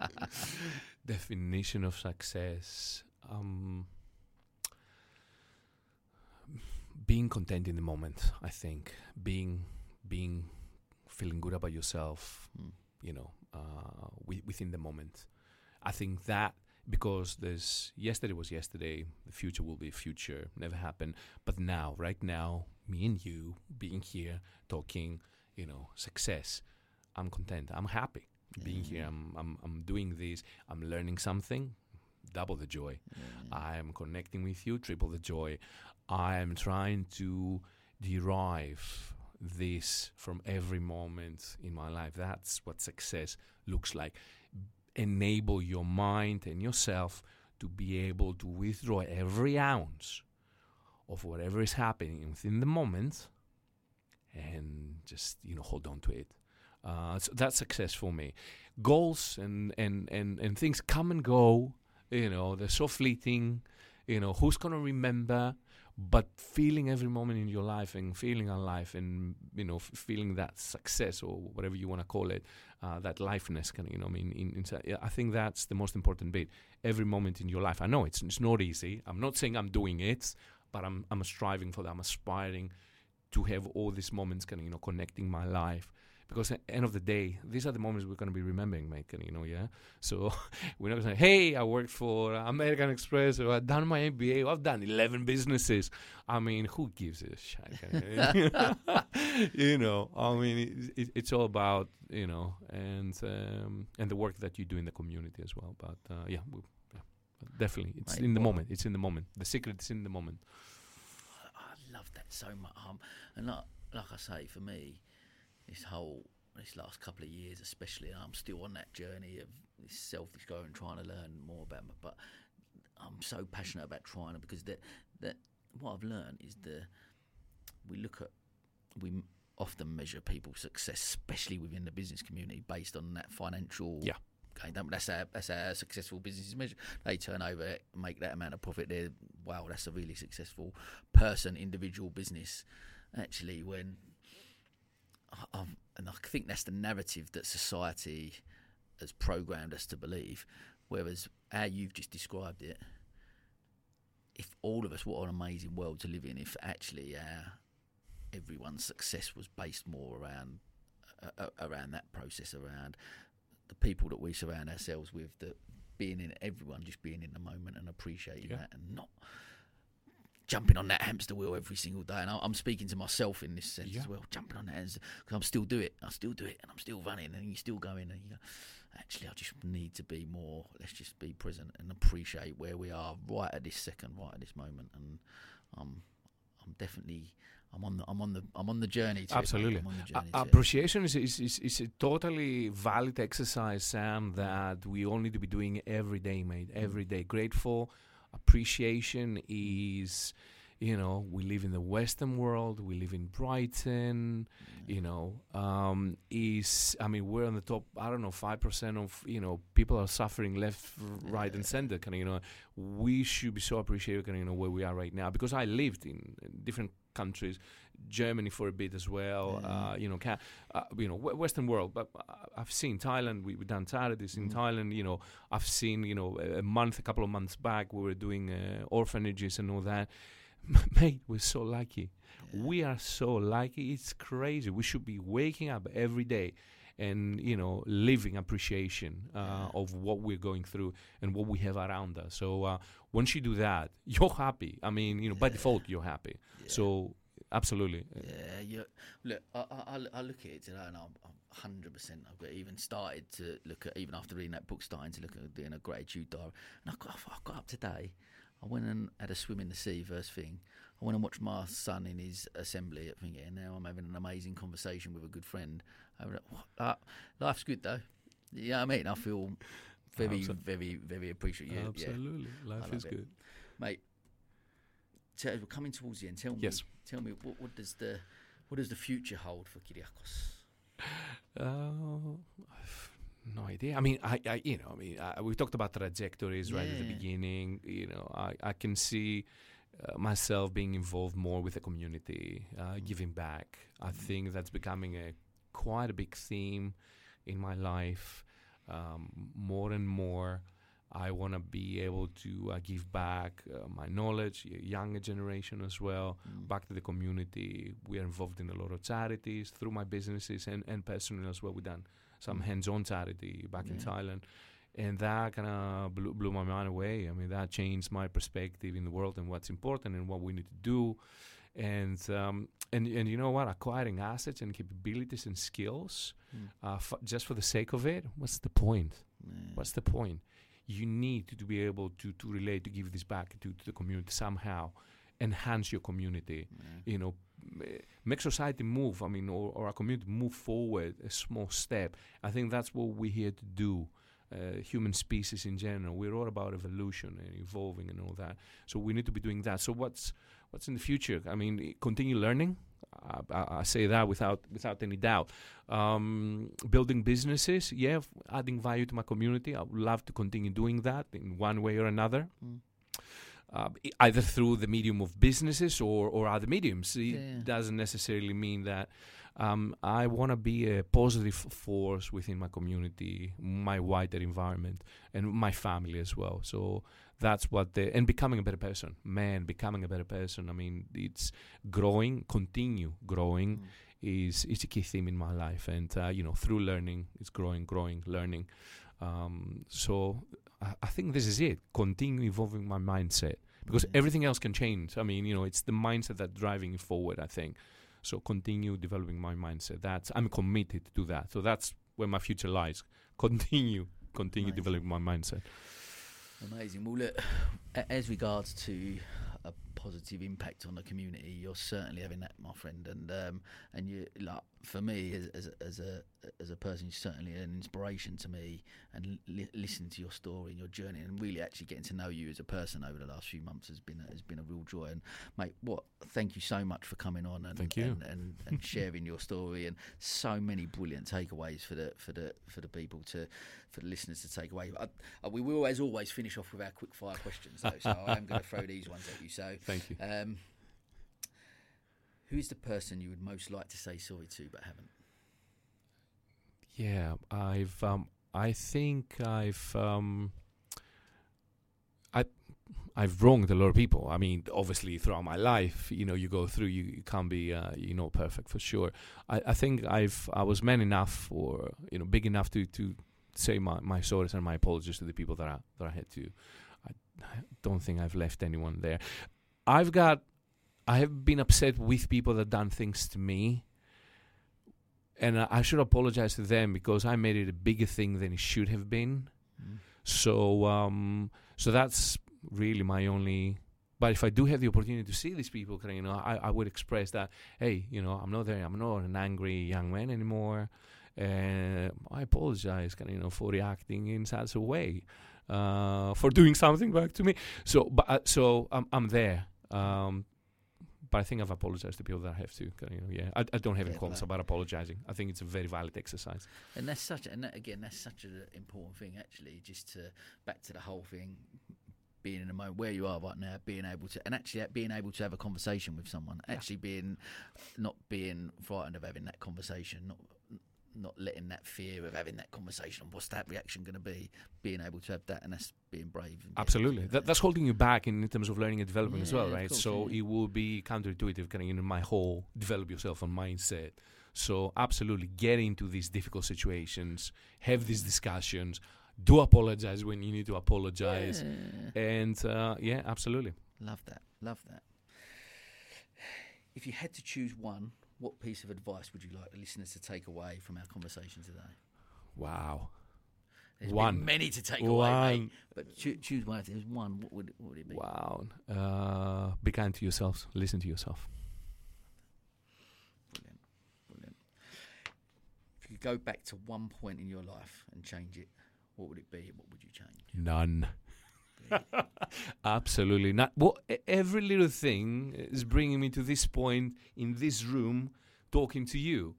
Definition of success. Um Being content in the moment, I think. Being, being, feeling good about yourself, mm. you know, uh, wi- within the moment. I think that because there's yesterday was yesterday, the future will be future, never happened. But now, right now, me and you being here, talking, you know, success. I'm content. I'm happy yeah. being here. I'm, I'm, I'm doing this. I'm learning something. Double the joy. Yeah. I am connecting with you. Triple the joy. I am trying to derive this from every moment in my life. That's what success looks like. enable your mind and yourself to be able to withdraw every ounce of whatever is happening within the moment and just, you know, hold on to it. Uh, so that's success for me. Goals and, and, and, and things come and go, you know, they're so fleeting, you know, who's going to remember? But feeling every moment in your life and feeling our life and, you know, f- feeling that success or whatever you want to call it, uh, that lifeness, kind of, you know, I mean, in, in, I think that's the most important bit. Every moment in your life. I know it's it's not easy. I'm not saying I'm doing it, but I'm I'm striving for that. I'm aspiring to have all these moments, kind of, you know, connecting my life. Because at the end of the day, these are the moments we're going to be remembering, mate, you know, yeah? So we're not going to say, hey, I worked for American Express, or I've done my M B A, or I've done eleven businesses. I mean, who gives a shit? You know, I mean, it, it, it's all about, you know, and um, and the work that you do in the community as well. But, uh, yeah, we, yeah, definitely. It's right, in the well. moment. It's in the moment. The secret is in the moment. I love that so much. Um, and like, like I say, for me, this whole, this last couple of years especially, and I'm still on that journey of this self-discovery and trying to learn more about me, but I'm so passionate about trying it because that, that what I've learned is the, we look at, we often measure people's success, especially within the business community, based on that financial yeah. gain. That's how, that's how successful businesses measure. They turn over, make that amount of profit, they're, wow, that's a really successful person, individual, business. Actually, when... Um, and I think that's the narrative that society has programmed us to believe, whereas how you've just described it, if all of us, what an amazing world to live in, if actually uh, everyone's success was based more around uh, around that process, around the people that we surround ourselves with, that being in everyone, just being in the moment and appreciating yeah. that and not jumping on that hamster wheel every single day. And I, I'm speaking to myself in this sense yeah. as well, jumping on that hamster, because I'm still do it, I still do it, and I'm still running, and you're still going, and you go, actually, I just need to be more, let's just be present and appreciate where we are right at this second, right at this moment. And um, I'm definitely... I'm on the I'm on the I'm on the journey. To Absolutely, it, on the journey uh, to appreciation is, is is is a totally valid exercise, Sam. That we all need to be doing every day, mate. Every day, grateful. Appreciation is, you know, we live in the Western world, we live in Brighton, yeah. you know, um, is, I mean, we're on the top, I don't know, five percent of, you know, people are suffering left, r- right yeah. and center, kind of, you know, we should be so appreciative, kind of, you know, where we are right now, because I lived in different countries, Germany for a bit as well, yeah. uh, you know, ca- uh, you know, w- Western world, but I've seen Thailand, we, we've done charities mm. in Thailand, you know, I've seen, you know, a, a month, a couple of months back, we were doing uh, orphanages and all that. Mate, we're so lucky. Yeah. We are so lucky. It's crazy. We should be waking up every day and, you know, living appreciation uh, yeah. of what we're going through and what we have around us. So uh, once you do that, you're happy. I mean, you know, yeah. by default, you're happy. Yeah. So absolutely. Yeah. You're, look, I, I, I look at it today and I'm, I'm one hundred percent. I've got even started to look at, even after reading that book, starting to look at doing a gratitude diary. And I got, I got up today. I went and had a swim in the sea, first thing. I went and watched my son in his assembly at Think, and now I'm having an amazing conversation with a good friend. Over uh, life's good, though. You know what I mean? I feel very, Absolutely. very, very appreciative. Absolutely. Yeah. Life is it. good. Mate, t- we're coming towards the end. Tell me, yes. tell me what, what does the what does the future hold for Kyriakos? Uh, No idea. I mean, I, I you know, I mean, I, we talked about trajectories yeah. right at the beginning. You know, I, I can see uh, myself being involved more with the community, uh, mm. giving back. I mm. think that's becoming a quite a big theme in my life. Um, more and more, I want to be able to uh, give back uh, my knowledge, younger generation as well, mm. back to the community. We are involved in a lot of charities through my businesses and, and personally as well. We've done some hands-on charity back yeah. in Thailand, and that kind of blew, blew my mind away. I mean, that changed my perspective in the world and what's important and what we need to do, and um, and and you know what, acquiring assets and capabilities and skills mm. uh, f- just for the sake of it. What's the point? Yeah. What's the point? You need to, to be able to to relate, to give this back to, to the community somehow, enhance your community. Yeah. You know. Make society move, I mean, or, or our community move forward a small step. I think that's what we're here to do. uh, human species in general. We're all about evolution and evolving and all that. So we need to be doing that. So what's what's in the future? I mean, continue learning. I, I, I say that without without any doubt. Um, building businesses, yeah, f- adding value to my community. I would love to continue doing that in one way or another. Mm. Uh, either through the medium of businesses or, or other mediums. It yeah. doesn't necessarily mean that um, I want to be a positive force within my community, my wider environment, and my family as well. So that's what they... And becoming a better person. Man, becoming a better person. I mean, it's growing, continue growing mm. is, is a key theme in my life. And, uh, you know, through learning, it's growing, growing, learning. Um, so... I think this is it. Continue evolving my mindset, because mm-hmm. everything else can change. I mean, you know, it's the mindset that's driving it forward, I think. So continue developing my mindset. That's I'm committed to that. So that's where my future lies. Continue, continue Amazing. developing my mindset. Amazing. Well, look, a- as regards to a positive impact on the community, you're certainly having that, my friend. And um, and you, like, for me as as a, as a as a person, you're certainly an inspiration to me. And li- listening to your story and your journey, and really actually getting to know you as a person over the last few months has been a, has been a real joy. And mate, what? Thank you so much for coming on and thank you. and, and, and sharing your story, and so many brilliant takeaways for the for the for the people to for the listeners to take away. I, I, we will always always finish off with our quick fire questions, though. So I am going to throw these ones at you. So thank you. Um, who's the person you would most like to say sorry to but haven't? Yeah, I've. Um, I think I've. Um, I, I've wronged a lot of people. I mean, obviously, throughout my life, you know, you go through. You, you can't be, uh, you know, perfect for sure. I, I think I've. I was man enough, or you know, big enough to, to say my, my sorries and my apologies to the people that I that I had to. I, I don't think I've left anyone there. I've got. I have been upset with people that done things to me. And I should apologize to them because I made it a bigger thing than it should have been. Mm. So um, so that's really my only... But if I do have the opportunity to see these people, you know, I, I would express that, hey, you know, I'm not there. I'm not an angry young man anymore. Uh, I apologize, you know, for reacting in such a way, uh, for doing something back to me. So but, uh, so I'm, I'm there. Um But I think I've apologized to people that I have to. You know, yeah, I, I don't have any yeah, qualms about apologizing. I think it's a very valid exercise. And that's such, and that, again, that's such an important thing. Actually, just to back to the whole thing, being in the moment where you are right now, being able to, and actually being able to have a conversation with someone. Yeah. Actually, being not being frightened of having that conversation. Not. Not letting that fear of having that conversation, what's that reaction going to be? Being able to have that, and that's being brave. And absolutely, being, that, that's holding you back in, in terms of learning and development yeah, as well, right? Course, so yeah. It will be counterintuitive, kind of, you know, my whole develop yourself and mindset. So absolutely, get into these difficult situations, have these discussions, do apologize when you need to apologize, yeah. and uh, yeah, absolutely. Love that, love that. If you had to choose one, what piece of advice would you like the listeners to take away from our conversation today? Wow. There's one. Been many to take one. away, mate. But cho- choose one. If there's one, what would, what would it be? Wow. Uh, be kind to yourselves. Listen to yourself. Brilliant. Brilliant. If you could go back to one point in your life and change it, what would it be and what would you change? None. Absolutely not. Well, every little thing is bringing me to this point in this room, talking to you,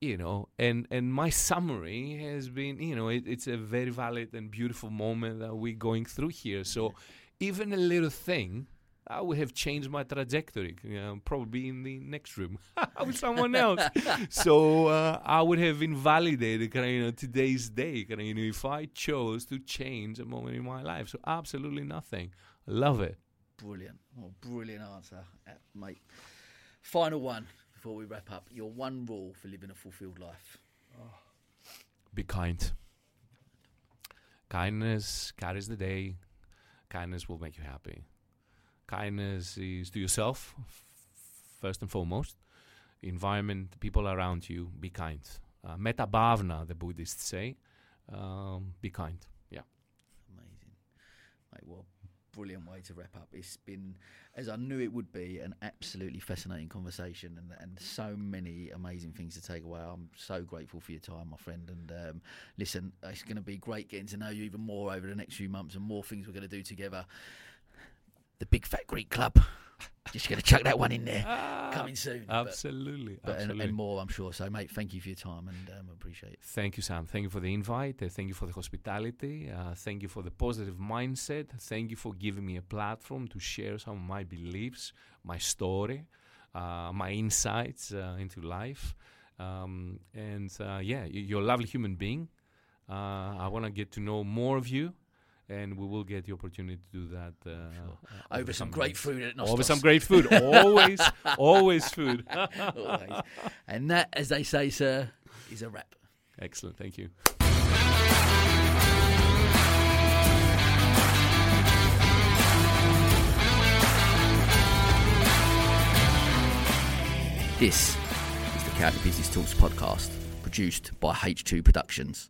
you know. And, and my summary has been, you know, it, it's a very valid and beautiful moment that we're going through here. So, even a little thing, I would have changed my trajectory. You know, probably in the next room with someone else. So uh, I would have invalidated, you know, today's day, you know, if I chose to change a moment in my life. So absolutely nothing. Love it. Brilliant. Oh, brilliant answer, mate. Final one before we wrap up. Your one rule for living a fulfilled life. Oh. Be kind. Kindness carries the day. Kindness will make you happy. Kindness is to yourself, f- first and foremost. Environment, people around you, be kind. Uh, metta bhavana, the Buddhists say. Um, be kind, yeah. Amazing. Mate, well, brilliant way to wrap up. It's been, as I knew it would be, an absolutely fascinating conversation, and, and so many amazing things to take away. I'm so grateful for your time, my friend, and um, listen, it's going to be great getting to know you even more over the next few months, and more things we're going to do together. The Big Fat Greek Club. Just going to chuck that one in there. Ah, coming soon. Absolutely. But, but absolutely. And, and more, I'm sure. So, mate, thank you for your time, and um, I appreciate it. Thank you, Sam. Thank you for the invite. Uh, thank you for the hospitality. Uh, thank you for the positive mindset. Thank you for giving me a platform to share some of my beliefs, my story, uh, my insights uh, into life. Um, and, uh, yeah, you're a lovely human being. Uh, I want to get to know more of you. And we will get the opportunity to do that. Uh, sure. uh, over, over some great days. Food at Nostos. Over some great food. Always, always food. Always. And that, as they say, sir, is a wrap. Excellent. Thank you. This is the County Business Talks podcast, produced by H two Productions.